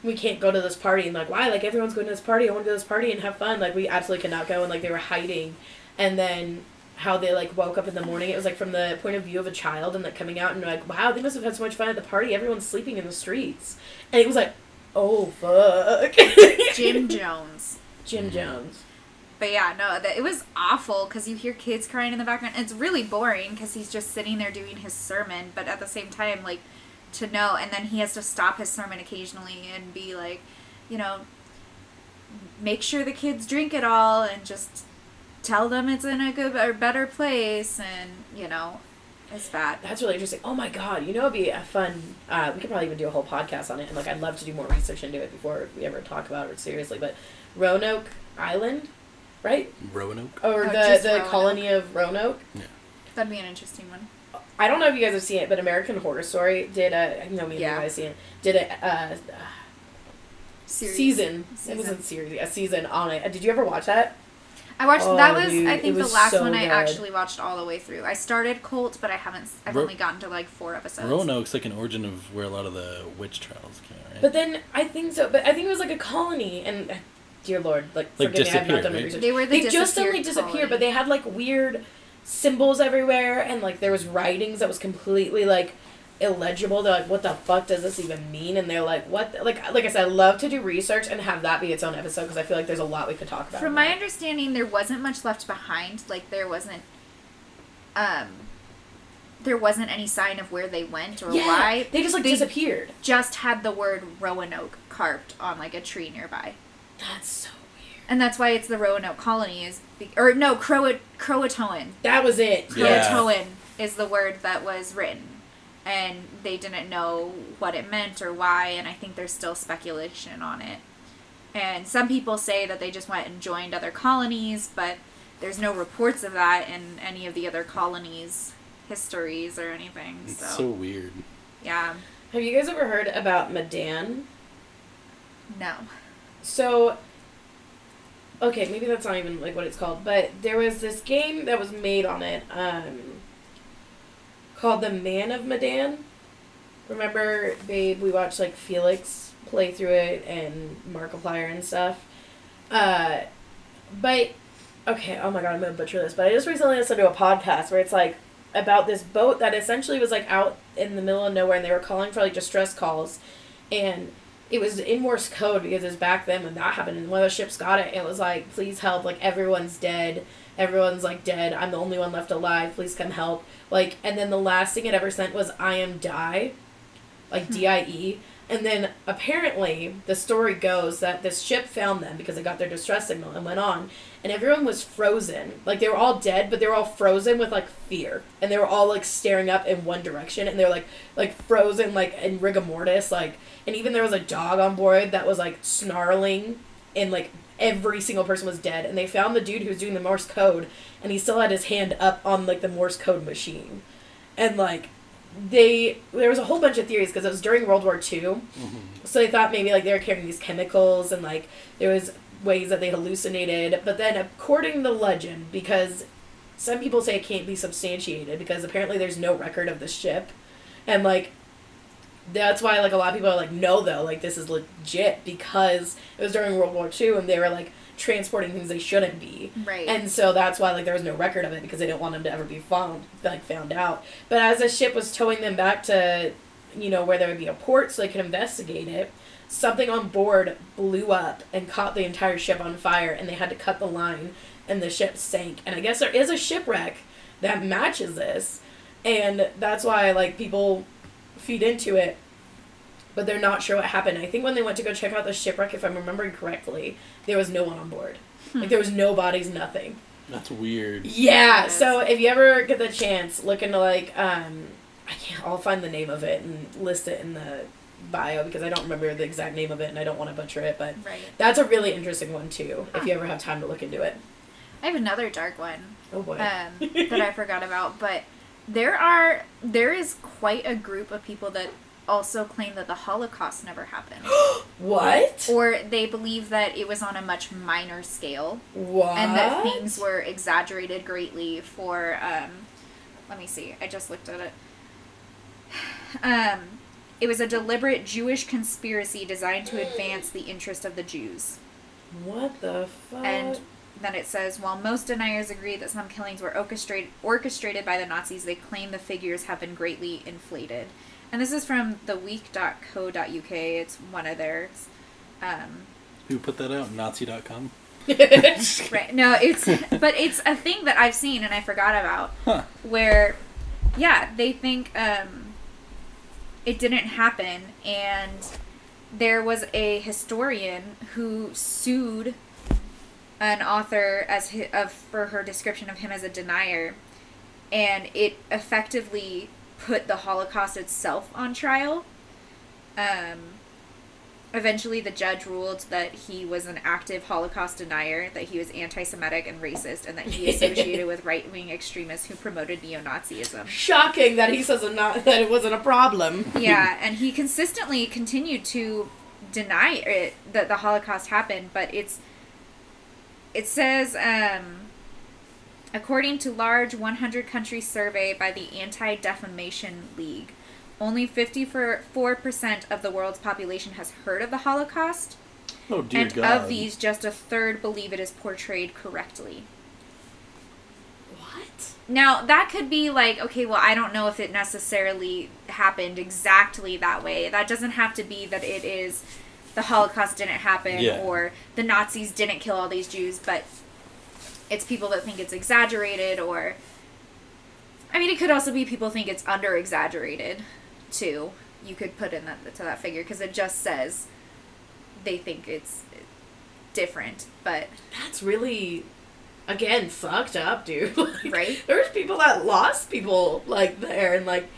We can't go to this party, and like, why? Like, everyone's going to this party. I want to go to this party and have fun. Like, we absolutely cannot go, and like, they were hiding. And then how they like woke up in the morning, it was like from the point of view of a child, and like coming out and like, wow, they must have had so much fun at the party. Everyone's sleeping in the streets. And it was like, oh, fuck. Jim Jones. Jim Jones. But yeah, no, that, it was awful because you hear kids crying in the background. It's really boring because he's just sitting there doing his sermon, but at the same time, like, to know, and then he has to stop his sermon occasionally and be like, you know, make sure the kids drink it all and just tell them it's in a good or better place, and you know, it's bad. That's really interesting. Oh my God, you know, it'd be a fun uh we could probably even do a whole podcast on it, and like I'd love to do more research into it before we ever talk about it seriously, but Roanoke Island, right? Roanoke or oh, the the Roanoke. Colony of Roanoke. Yeah, that'd be an interesting one. I don't know if you guys have seen it, but American Horror Story did a... I know me and yeah. you guys seen it. Did a... Uh, series. Season. season. It wasn't a series. A season on it. Did you ever watch that? I watched... Oh, that was, dude, I think, was the last so one good. I actually watched all the way through. I started Cult, but I haven't... I've Ro- only gotten to, like, four episodes. Roanoke's, like, an origin of where a lot of the witch trials came, right? But then, I think so. But I think it was, like, a colony, and... Uh, dear Lord. Like, like forgive me, I have not done right? research. They were the They just only disappeared, but they had, like, weird... symbols everywhere, and like there was writings that was completely like illegible. They're like, what the fuck does this even mean? And they're like, what the-? like like I said, I love to do research and have that be its own episode because I feel like there's a lot we could talk about. From my that. understanding, there wasn't much left behind. Like there wasn't um there wasn't any sign of where they went or yeah, why. They just like they disappeared. Just had the word Roanoke carved on like a tree nearby. That's so And that's why it's the Roanoke Colony is... Be- or, no, Croat- Croatoan. That was it. Croatoan yeah. is the word that was written. And they didn't know what it meant or why, and I think there's still speculation on it. And some people say that they just went and joined other colonies, but there's no reports of that in any of the other colonies' histories or anything. It's so, so weird. Yeah. Have you guys ever heard about Medan? No. So... Okay, maybe that's not even, like, what it's called, but there was this game that was made on it, um, called The Man of Medan. Remember, babe, we watched, like, Felix play through it, and Markiplier and stuff. Uh, but, okay, oh my God, I'm gonna butcher this, but I just recently listened to a podcast where it's like, about this boat that essentially was like out in the middle of nowhere, and they were calling for like distress calls, and it was in Morse code because it was back then when that happened, and one of the ships got it, and it was like, please help, like everyone's dead, everyone's like dead, I'm the only one left alive, please come help, like. And then the last thing it ever sent was I am die, like hmm. D I E. And then apparently the story goes that this ship found them because it got their distress signal and went on, and everyone was frozen. Like, they were all dead, but they were all frozen with like fear, and they were all like staring up in one direction, and they were like like frozen like in rigor mortis, like. And even there was a dog on board that was like snarling, and like every single person was dead. And they found the dude who was doing the Morse code, and he still had his hand up on like the Morse code machine, and like. They there was a whole bunch of theories because it was during World War Two, mm-hmm. so they thought maybe like they were carrying these chemicals, and like there was ways that they hallucinated. But then, according to legend, because some people say it can't be substantiated because apparently there's no record of the ship, and like that's why like a lot of people are like, no, though, like this is legit because it was during World War Two, and they were like transporting things they shouldn't be, right? And so that's why like there was no record of it because they didn't want them to ever be found, like found out. But as the ship was towing them back to, you know, where there would be a port so they could investigate it, something on board blew up and caught the entire ship on fire, and they had to cut the line, and the ship sank. And I guess there is a shipwreck that matches this, and that's why like people feed into it. But they're not sure what happened. I think when they went to go check out the shipwreck, if I'm remembering correctly, there was no one on board. Hmm. Like, there was no bodies, nothing. That's weird. Yeah, yes. So if you ever get the chance, look into, like, um, I can't, I'll find the name of it and list it in the bio, because I don't remember the exact name of it, and I don't want to butcher it, but right. That's a really interesting one, too, huh. If you ever have time to look into it. I have another dark one. Oh, boy. Um, that I forgot about, but there are, there is quite a group of people that also claim that the Holocaust never happened. What? Or they believe that it was on a much minor scale. What? And that things were exaggerated greatly for, um, let me see, I just looked at it. Um, it was a deliberate Jewish conspiracy designed to advance the interest of the Jews. What the fuck? And then it says, while most deniers agree that some killings were orchestrated, orchestrated by the Nazis, they claim the figures have been greatly inflated. And this is from the week dot co dot U K. It's one of theirs. Um, Who put that out? Nazi dot com? Right. No, it's... But it's a thing that I've seen and I forgot about. Huh. Where, yeah, they think um, it didn't happen. And there was a historian who sued an author as his, of for her description of him as a denier. And it effectively put the Holocaust itself on trial. Um, eventually the judge ruled that he was an active Holocaust denier, that he was anti-Semitic and racist, and that he associated with right-wing extremists who promoted neo-Nazism. Shocking that he says not, that it wasn't a problem. Yeah, and he consistently continued to deny it, that the Holocaust happened, but it's... It says... Um, according to large one hundred country survey by the Anti-Defamation League, only fifty-four percent of the world's population has heard of the Holocaust. Oh, dear and God. And of these, just a third believe it is portrayed correctly. What? Now, that could be like, okay, well, I don't know if it necessarily happened exactly that way. That doesn't have to be that it is the Holocaust didn't happen, yeah. Or the Nazis didn't kill all these Jews, but... It's people that think it's exaggerated, or... I mean, it could also be people think it's under-exaggerated, too. You could put in that to that figure, because it just says they think it's different, but... That's really, again, fucked up, dude. Like, right? There's people that lost people, like, there, and, like...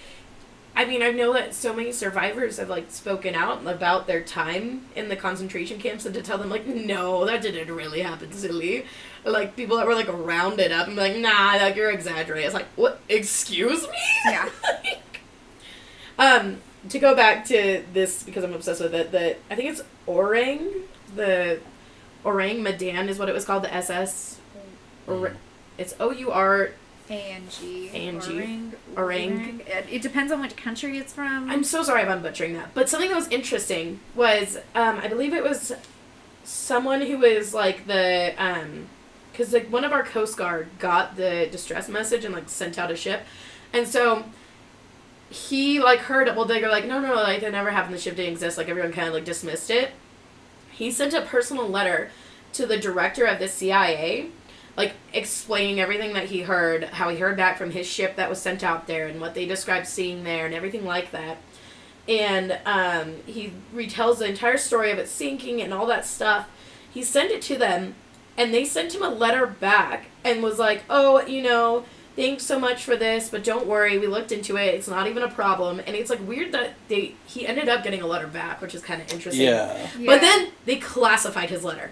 I mean, I know that so many survivors have, like, spoken out about their time in the concentration camps, and to tell them, like, no, that didn't really happen, silly. Or, like, people that were, like, rounded up and be like, nah, like, you're exaggerating. It's like, what? Excuse me? Yeah. Like, um, to go back to this, because I'm obsessed with it, the, I think it's Orang, the Orang Medan is what it was called, the S S. Or, it's O U R... A N G. A N G. Orang. Orang. It depends on which country it's from. I'm so sorry if I'm butchering that. But something that was interesting was, um, I believe it was someone who was, like, the, um, because, like, one of our Coast Guard got the distress message and, like, sent out a ship. And so he, like, heard it. Well, they were like, no, no, no, like, that never happened. The ship didn't exist. Like, everyone kind of, like, dismissed it. He sent a personal letter to the director of the C I A, like, explaining everything that he heard, how he heard back from his ship that was sent out there and what they described seeing there and everything like that. And um, he retells the entire story of it sinking and all that stuff. He sent it to them, and they sent him a letter back and was like, oh, you know, thanks so much for this, but don't worry, we looked into it, it's not even a problem. And it's, like, weird that they he ended up getting a letter back, which is kind of interesting. Yeah. yeah. But then they classified his letter.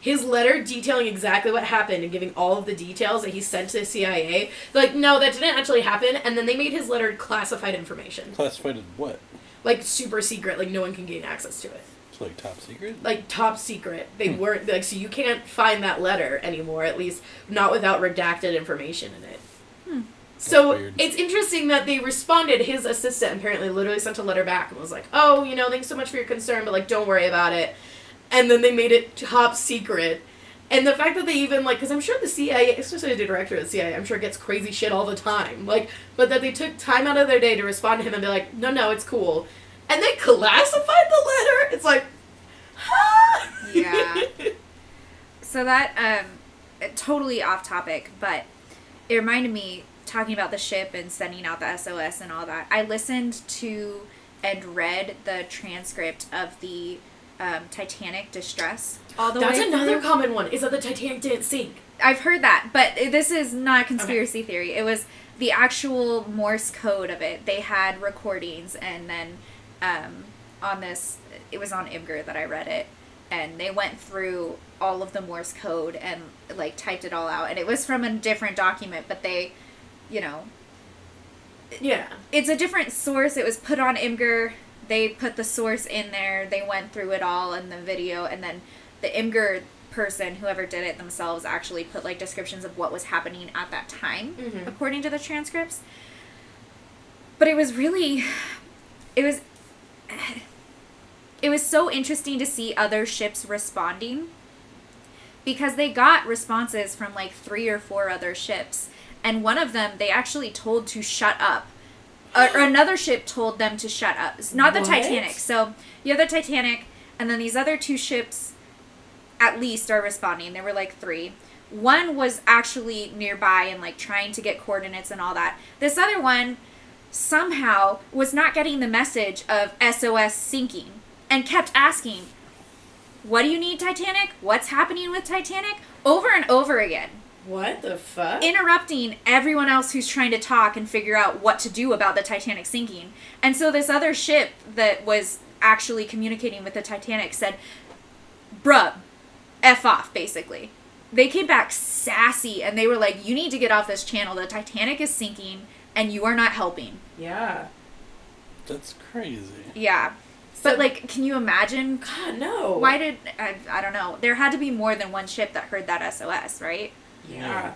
His letter detailing exactly what happened and giving all of the details that he sent to the C I A. They're like, no, that didn't actually happen. And then they made his letter classified information. Classified as what? Like, super secret. Like, no one can gain access to it. It's like top secret? Like, top secret. They hmm. weren't, like, so you can't find that letter anymore, at least not without redacted information in it. Hmm. So, it's interesting that they responded. His assistant apparently literally sent a letter back and was like, oh, you know, thanks so much for your concern, but, like, don't worry about it. And then they made it top secret. And the fact that they even, like, because I'm sure the C I A, especially the director of the C I A, I'm sure gets crazy shit all the time. Like, but that they took time out of their day to respond to him and be like, no, no, it's cool. And they classified the letter. It's like, ah! Yeah. So that, um, totally off topic, but it reminded me, talking about the ship and sending out the S O S and all that, I listened to and read the transcript of the Um, Titanic distress all the That's way another through. Common one, is that the Titanic didn't sink. I've heard that, but this is not conspiracy okay. theory. It was the actual Morse code of it. They had recordings, and then um, on this, it was on I M G R that I read it, and they went through all of the Morse code and, like, typed it all out, and it was from a different document, but they, you know... Yeah. It's a different source. It was put on I M G R... They put the source in there, they went through it all in the video, and then the I M G R person, whoever did it themselves, actually put, like, descriptions of what was happening at that time, mm-hmm. according to the transcripts. But it was really, it was, it was so interesting to see other ships responding, because they got responses from, like, three or four other ships, and one of them they actually told to shut up. Or another ship told them to shut up. It's not the what? Titanic. So you have the Titanic, and then these other two ships at least are responding. There were, like, three. One was actually nearby and, like, trying to get coordinates and all that. This other one somehow was not getting the message of S O S sinking and kept asking, what do you need, Titanic? What's happening with Titanic? Over and over again. What the fuck? Interrupting everyone else who's trying to talk and figure out what to do about the Titanic sinking. And so this other ship that was actually communicating with the Titanic said, bruh, F off, basically. They came back sassy, and they were like, you need to get off this channel. The Titanic is sinking, and you are not helping. Yeah. That's crazy. Yeah. So, but, like, can you imagine? God, no. Why did... I, I don't know. There had to be more than one ship that heard that S O S, right? Yeah. yeah.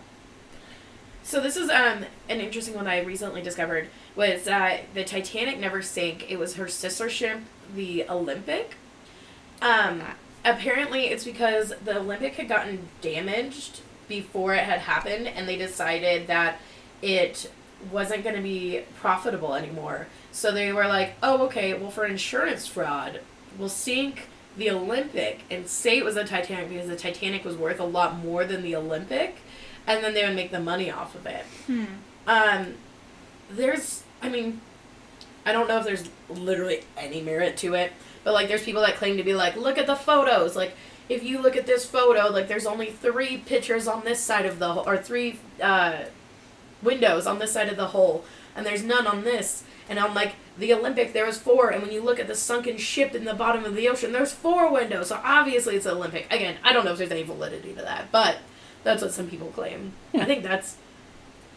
So this is um an interesting one I recently discovered was that the Titanic never sank. It was her sister ship, the Olympic. Um, apparently it's because the Olympic had gotten damaged before it had happened, and they decided that it wasn't going to be profitable anymore. So they were like, oh, okay, well, for insurance fraud, we'll sink the Olympic and say it was a Titanic because the Titanic was worth a lot more than the Olympic, and then they would make the money off of it. Hmm. Um, there's, I mean, I don't know if there's literally any merit to it, but, like, there's people that claim to be like, look at the photos. Like, if you look at this photo, like, there's only three pictures on this side of the hole, or three uh, windows on this side of the hole, and there's none on this. And I'm like, the Olympic, there was four, and when you look at the sunken ship in the bottom of the ocean, there's four windows, so obviously it's the Olympic. Again, I don't know if there's any validity to that, but that's what some people claim. I think that's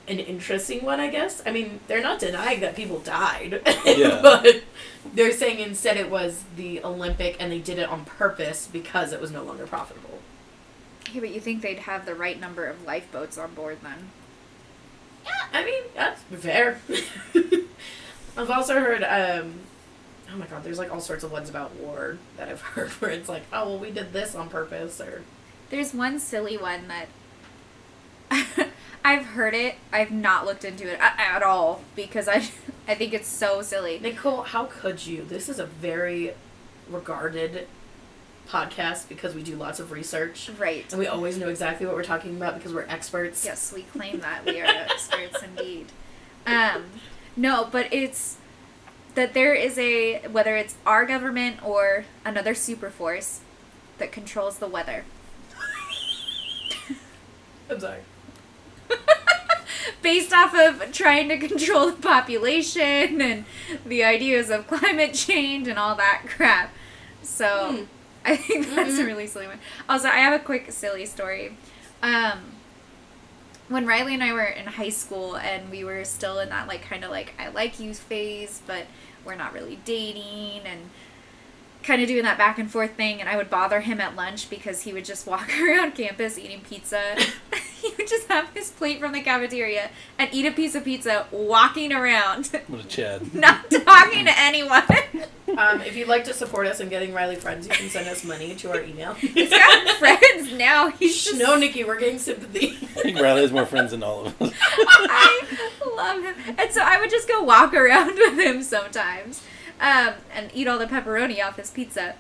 an interesting one, I guess. I mean, they're not denying that people died, yeah. but they're saying instead it was the Olympic, and they did it on purpose because it was no longer profitable. Yeah, but you think they'd have the right number of lifeboats on board then? Yeah, I mean, that's fair. I've also heard, um, oh my god, there's, like, all sorts of ones about war that I've heard where it's like, oh, well, we did this on purpose, or... There's one silly one that... I I've heard it. I've not looked into it at all because I, I think it's so silly. Nicole, how could you? This is a very regarded podcast because we do lots of research. Right. And we always know exactly what we're talking about because we're experts. Yes, we claim that. We are experts indeed. Um, no, but it's that there is a, whether it's our government or another super force that controls the weather. I'm sorry. Based off of trying to control the population and the ideas of climate change and all that crap. So, mm. I think that's mm-hmm. a really silly one. Also, I have a quick silly story. Um, when Riley and I were in high school and we were still in that, like, kind of, like, I like you phase, but we're not really dating and kind of doing that back and forth thing, and I would bother him at lunch because he would just walk around campus eating pizza. He would just have his plate from the cafeteria and eat a piece of pizza walking around. What a Chad. Not talking to anyone. Um, if you'd like to support us in getting Riley friends, you can send us money to our email. He's got friends now. He's Shh, just... No, Nikki, we're getting sympathy. I think Riley has more friends than all of us. I love him. And so I would just go walk around with him sometimes. Um, and eat all the pepperoni off his pizza.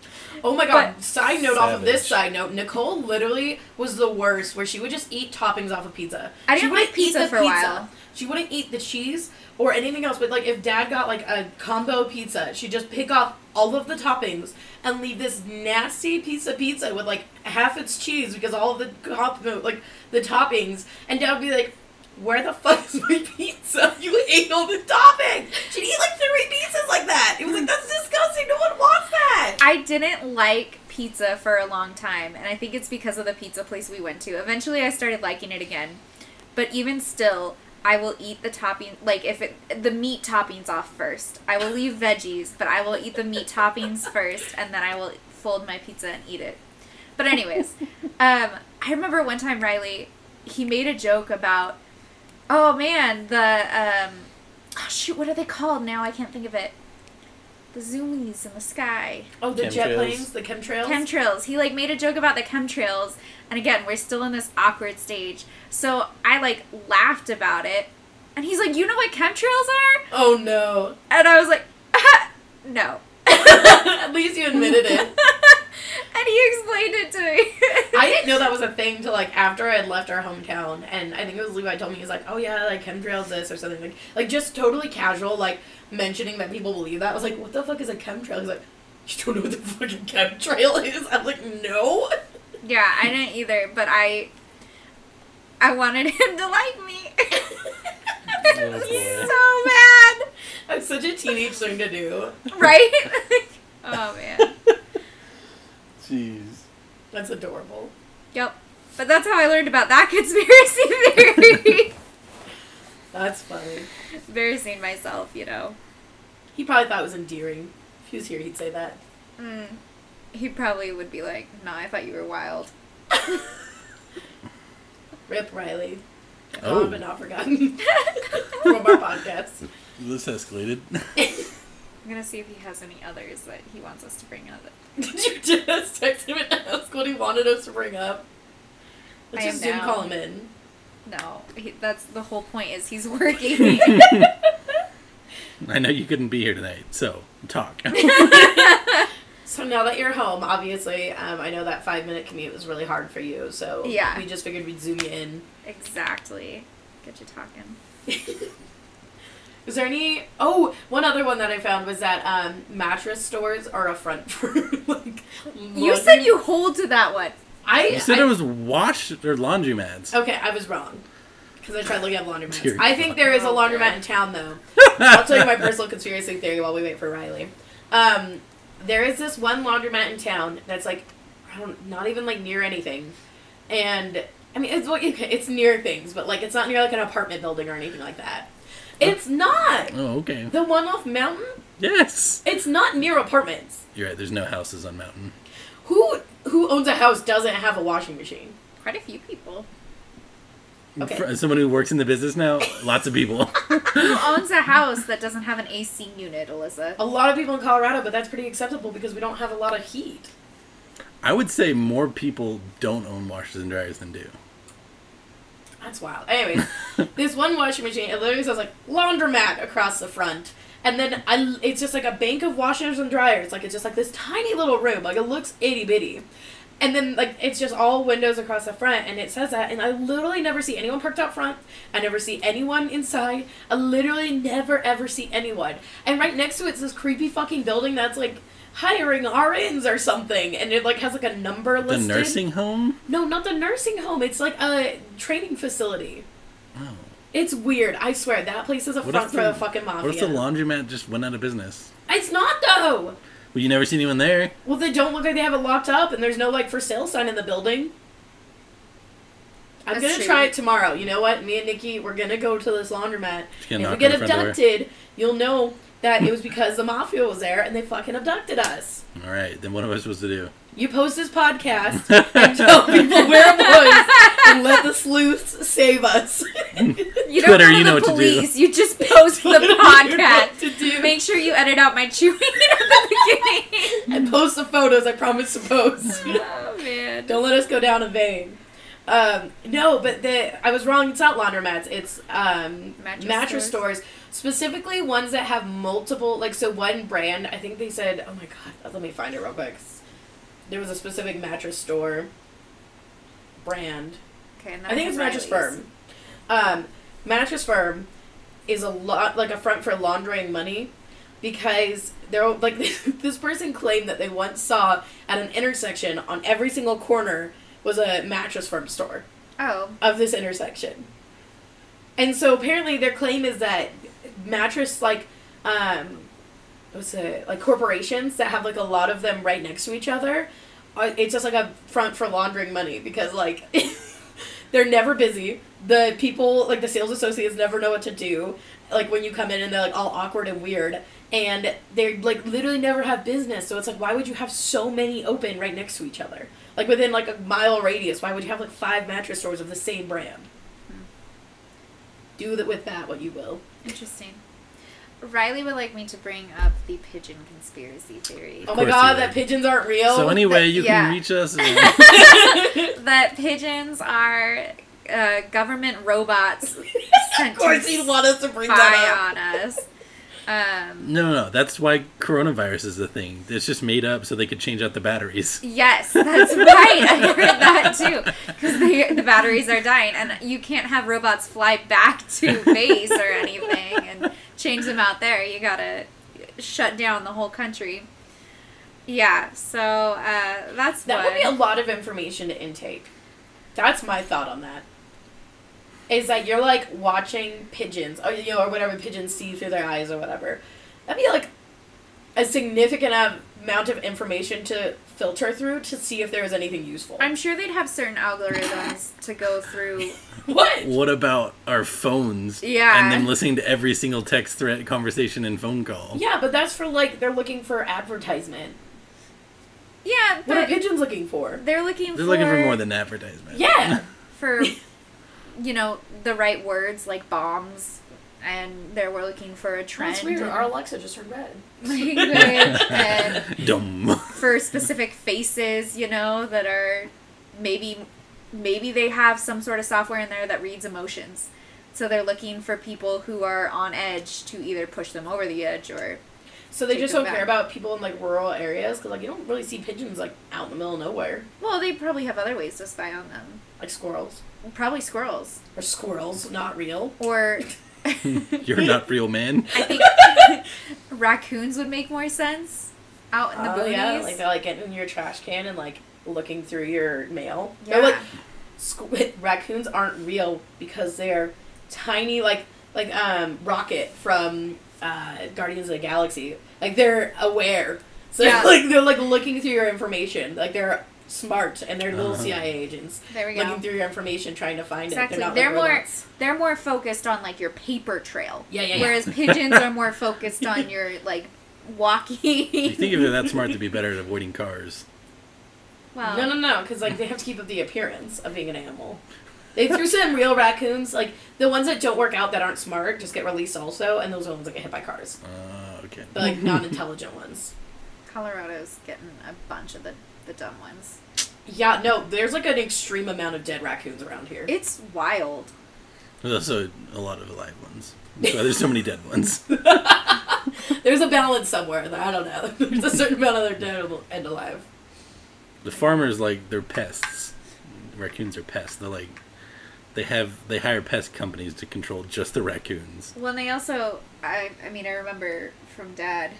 Oh my god, but, side note savage. Off of this side note, Nicole literally was the worst where she would just eat toppings off of pizza. I didn't she wouldn't like pizza eat the for pizza. A while. She wouldn't eat the cheese or anything else, but like if dad got like a combo pizza, she'd just pick off all of the toppings and leave this nasty piece of pizza with like half its cheese because all of the, like, the toppings, and dad would be like, where the fuck is my pizza? You ate all the topping. She'd eat like three pizzas like that. It was like, that's disgusting. No one wants that. I didn't like pizza for a long time, and I think it's because of the pizza place we went to. Eventually, I started liking it again. But even still, I will eat the topping, like if it, the meat toppings off first. I will leave veggies, but I will eat the meat toppings first, and then I will fold my pizza and eat it. But anyways, um, I remember one time Riley, he made a joke about, oh, man, the, um, oh, shoot, what are they called now? I can't think of it. The zoomies in the sky. Oh, the jet planes, the chemtrails? Chemtrails. He, like, made a joke about the chemtrails, and again, we're still in this awkward stage. So I, like, laughed about it, and he's like, you know what chemtrails are? Oh, no. And I was like, ah, no. At least you admitted it. And he explained it to me. I didn't know that was a thing until, like, after I had left our hometown. And I think it was Levi told me, he's like, oh, yeah, like, chemtrails this or something. Like, like just totally casual, like, mentioning that people believe that. I was like, what the fuck is a chemtrail? He's like, you don't know what the fucking chemtrail is? I'm like, no. Yeah, I didn't either, but I, I wanted him to like me. It was so bad. That's such a teenage thing to do. Right? Like, oh, man. Jeez. That's adorable. Yep. But that's how I learned about that conspiracy theory. That's funny. Embarrassing myself, you know. He probably thought it was endearing. If he was here, he'd say that. Mm. He probably would be like, nah, I thought you were wild. Rip Riley. Oh. Gone but not forgotten. From our podcast. This escalated. I'm going to see if he has any others that he wants us to bring up. Did you just text him and ask what he wanted us to bring up? Let's I just Zoom call him in. No. He, that's the whole point is he's working. I know you couldn't be here tonight, so talk. So now that you're home, obviously, um, I know that five-minute commute was really hard for you, so yeah. We just figured we'd Zoom you in. Exactly. Get you talking. Is there any... Oh, one other one that I found was that um, mattress stores are a front for, like... You laundry. Said you hold to that one. I you said I, it was wash or laundromats. Okay, I was wrong. Because I tried looking at laundromats. Dear I think God. There is a laundromat in town, though. I'll tell you my personal conspiracy theory while we wait for Riley. Um, there is this one laundromat in town that's, like, I don't, not even, like, near anything. And, I mean, it's, it's near things, but, like, it's not near, like, an apartment building or anything like that. It's not! Oh, okay. The one off Mountain? Yes! It's not near apartments. You're right, there's no houses on Mountain. Who who owns a house doesn't have a washing machine? Quite a few people. Okay. For someone who works in the business now, lots of people. Who owns a house that doesn't have an A C unit, Alyssa? A lot of people in Colorado, but that's pretty acceptable because we don't have a lot of heat. I would say more people don't own washers and dryers than do. That's wild. Anyways, this one washing machine, it literally says, like, laundromat across the front. And then I, it's just, like, a bank of washers and dryers. Like, it's just, like, this tiny little room. Like, it looks itty-bitty. And then, like, it's just all windows across the front, and it says that, and I literally never see anyone parked out front. I never see anyone inside. I literally never, ever see anyone. And right next to it's this creepy fucking building that's, like, hiring R Ns or something, and it, like, has, like, a number listed. The nursing home? No, not the nursing home. It's, like, a training facility. Oh. It's weird. I swear, that place is a what front the, for the fucking mafia. What if the laundromat just went out of business? It's not, though! Well, you never see anyone there. Well, they don't look like they have it locked up, and there's no, like, for sale sign in the building. I'm That's gonna true. try it tomorrow. You know what? Me and Nikki, we're gonna go to this laundromat. And if we get abducted, you'll know that it was because the mafia was there, and they fucking abducted us. All right. Then what am I supposed to do? You post this podcast and tell people where it was, and let the sleuths save us. You don't Twitter, you know police. What to do. You just post the podcast. To do. Make sure you edit out my chewing at the beginning. And post the photos I promised to post. Oh, man. Don't let us go down a vein. Um, no, but the, I was wrong. It's not laundromats. It's um, mattress, mattress stores. stores. Specifically ones that have multiple, like, so one brand, I think they said, oh, my God. Let me find it real quick. There was a specific mattress store brand. Okay, and I think it's Mattress Firm. Um, Mattress Firm is a lot like a front for laundering money, because they're like this person claimed that they once saw at an intersection on every single corner was a Mattress Firm store. Oh. Of this intersection, and so apparently their claim is that mattress like um, what's it like corporations that have like a lot of them right next to each other, it's just like a front for laundering money because like. They're never busy. The people, like, the sales associates never know what to do. Like, when you come in and they're, like, all awkward and weird. And they, like, literally never have business. So it's, like, why would you have so many open right next to each other? Like, within, like, a mile radius, why would you have, like, five mattress stores of the same brand? Hmm. Do that with that what you will. Interesting. Riley would like me to bring up the pigeon conspiracy theory. Oh my god, that pigeons aren't real. So anyway, you yeah. can reach us. And that pigeons are uh, government robots. Of course you'd want us to bring that up. Spy on us. Um, no, no, no. That's why coronavirus is the thing. It's just made up so they could change out the batteries. Yes, that's right. I heard that too. Because the batteries are dying. And you can't have robots fly back to base or anything. And... change them out there. You gotta shut down the whole country. Yeah, so uh, that's that would be a lot of information to intake. That's my thought on that. Is that you're like watching pigeons, or you know, or whatever pigeons see through their eyes or whatever. That'd be like a significant amount of information to filter through to see if there was anything useful. I'm sure they'd have certain algorithms to go through. What? What about our phones? Yeah. And them listening to every single text thread, conversation, and phone call. Yeah, but that's for, like, they're looking for advertisement. Yeah, but... what are pigeons looking for? They're looking they're for... They're looking for more than advertisement. Yeah. For, you know, the right words, like bombs... and they were looking for a trend. That's weird. Our Alexa just turned red. Language and dumb. For specific faces, you know, that are maybe maybe they have some sort of software in there that reads emotions. So they're looking for people who are on edge to either push them over the edge or. So they just don't back. care about people in like rural areas because like you don't really see pigeons like out in the middle of nowhere. Well, they probably have other ways to spy on them, like squirrels. Probably squirrels or squirrels, not real or. You're not real, man. I think raccoons would make more sense out in the uh, boonies. Yeah, like they're like getting in your trash can and like looking through your mail. Yeah. They're like squ- raccoons aren't real because they're tiny, like like um Rocket from uh, Guardians of the Galaxy. Like they're aware, so yeah. like they're like looking through your information. Like they're smart and they're little uh-huh. C I A agents. There we go. Looking through your information, trying to find exactly. it. Exactly. They're, they're more. They're more focused on like your paper trail. Yeah, yeah. yeah. Whereas pigeons are more focused on your like walking. You think if they're that smart, they'd be better at avoiding cars. Well, no, no, no, because like they have to keep up the appearance of being an animal. They threw some real raccoons, like the ones that don't work out that aren't smart, just get released also, and those are the ones that get hit by cars. Oh, uh, okay. The like non-intelligent ones. Colorado's getting a bunch of the. The dumb ones. Yeah, no, there's like an extreme amount of dead raccoons around here. It's wild. There's also a lot of alive ones. That's why there's so many dead ones. There's a balance somewhere. I don't know. There's a certain amount of their dead and alive. The farmers, like, they're pests. Raccoons are pests. They're like, they have, they hire pest companies to control just the raccoons. Well, and they also, I, I mean, I remember from Dad,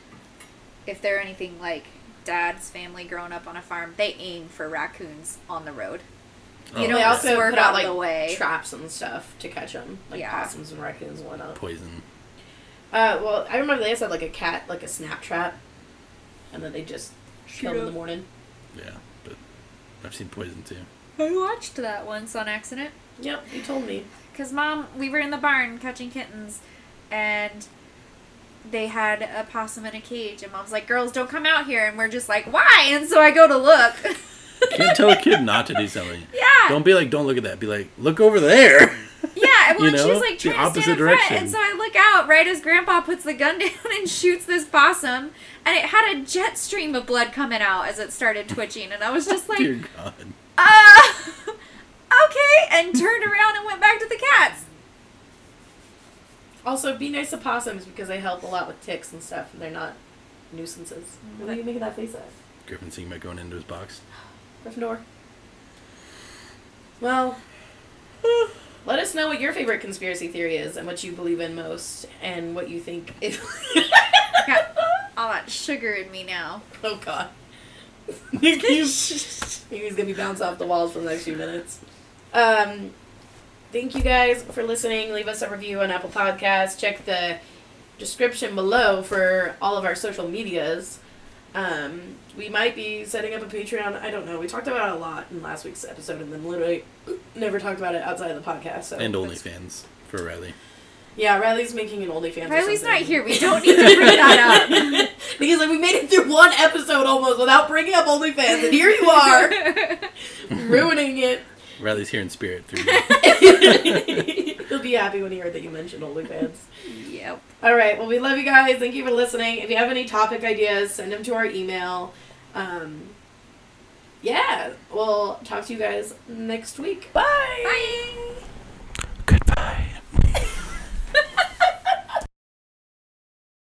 if they're anything like Dad's family growing up on a farm, they aim for raccoons on the road. You oh, know, they also put out, like, the way. traps and stuff to catch them. Like, yeah. possums and raccoons and whatnot. Poison. Uh, well, I remember they had, like, a cat, like, a snap trap. And then they just killed him in the morning. Yeah, but I've seen Poison, too. I watched that once on accident. Yep, you told me. Because, Mom, we were in the barn catching kittens, and they had a possum in a cage, and Mom's like, girls, don't come out here. And we're just like, why? And so I go to look. Can't tell a kid not to do something. Yeah. Don't be like, don't look at that. Be like, look over there. Yeah, well, you know? She was like trying the opposite to stand in front, direction. And so I look out right as Grandpa puts the gun down and shoots this possum, and it had a jet stream of blood coming out as it started twitching, and I was just like, dear God. Uh, okay, and turned around and went back to the cats. Also, be nice to possums because they help a lot with ticks and stuff, and they're not nuisances. What are you making that face at? Griffin seeing about going into his box. Gryffindor. Well, let us know what your favorite conspiracy theory is and what you believe in most and what you think is... Got all that sugar in me now. Oh, God. He's going to be bounced off the walls for the next few minutes. Um, thank you guys for listening. Leave us a review on Apple Podcasts. Check the description below for all of our social medias. Um, we might be setting up a Patreon. I don't know. We talked about it a lot in last week's episode and then literally never talked about it outside of the podcast. So and OnlyFans for Riley. Yeah, Riley's making an OnlyFans. Riley's not here. We don't need to bring that up. Because like we made it through one episode almost without bringing up OnlyFans. And here you are. Ruining it. Riley's here in spirit through you. He'll be happy when he heard that you mentioned OnlyFans. Yep. All right. Well, we love you guys. Thank you for listening. If you have any topic ideas, send them to our email. Um, yeah. We'll talk to you guys next week. Bye. Bye. Goodbye.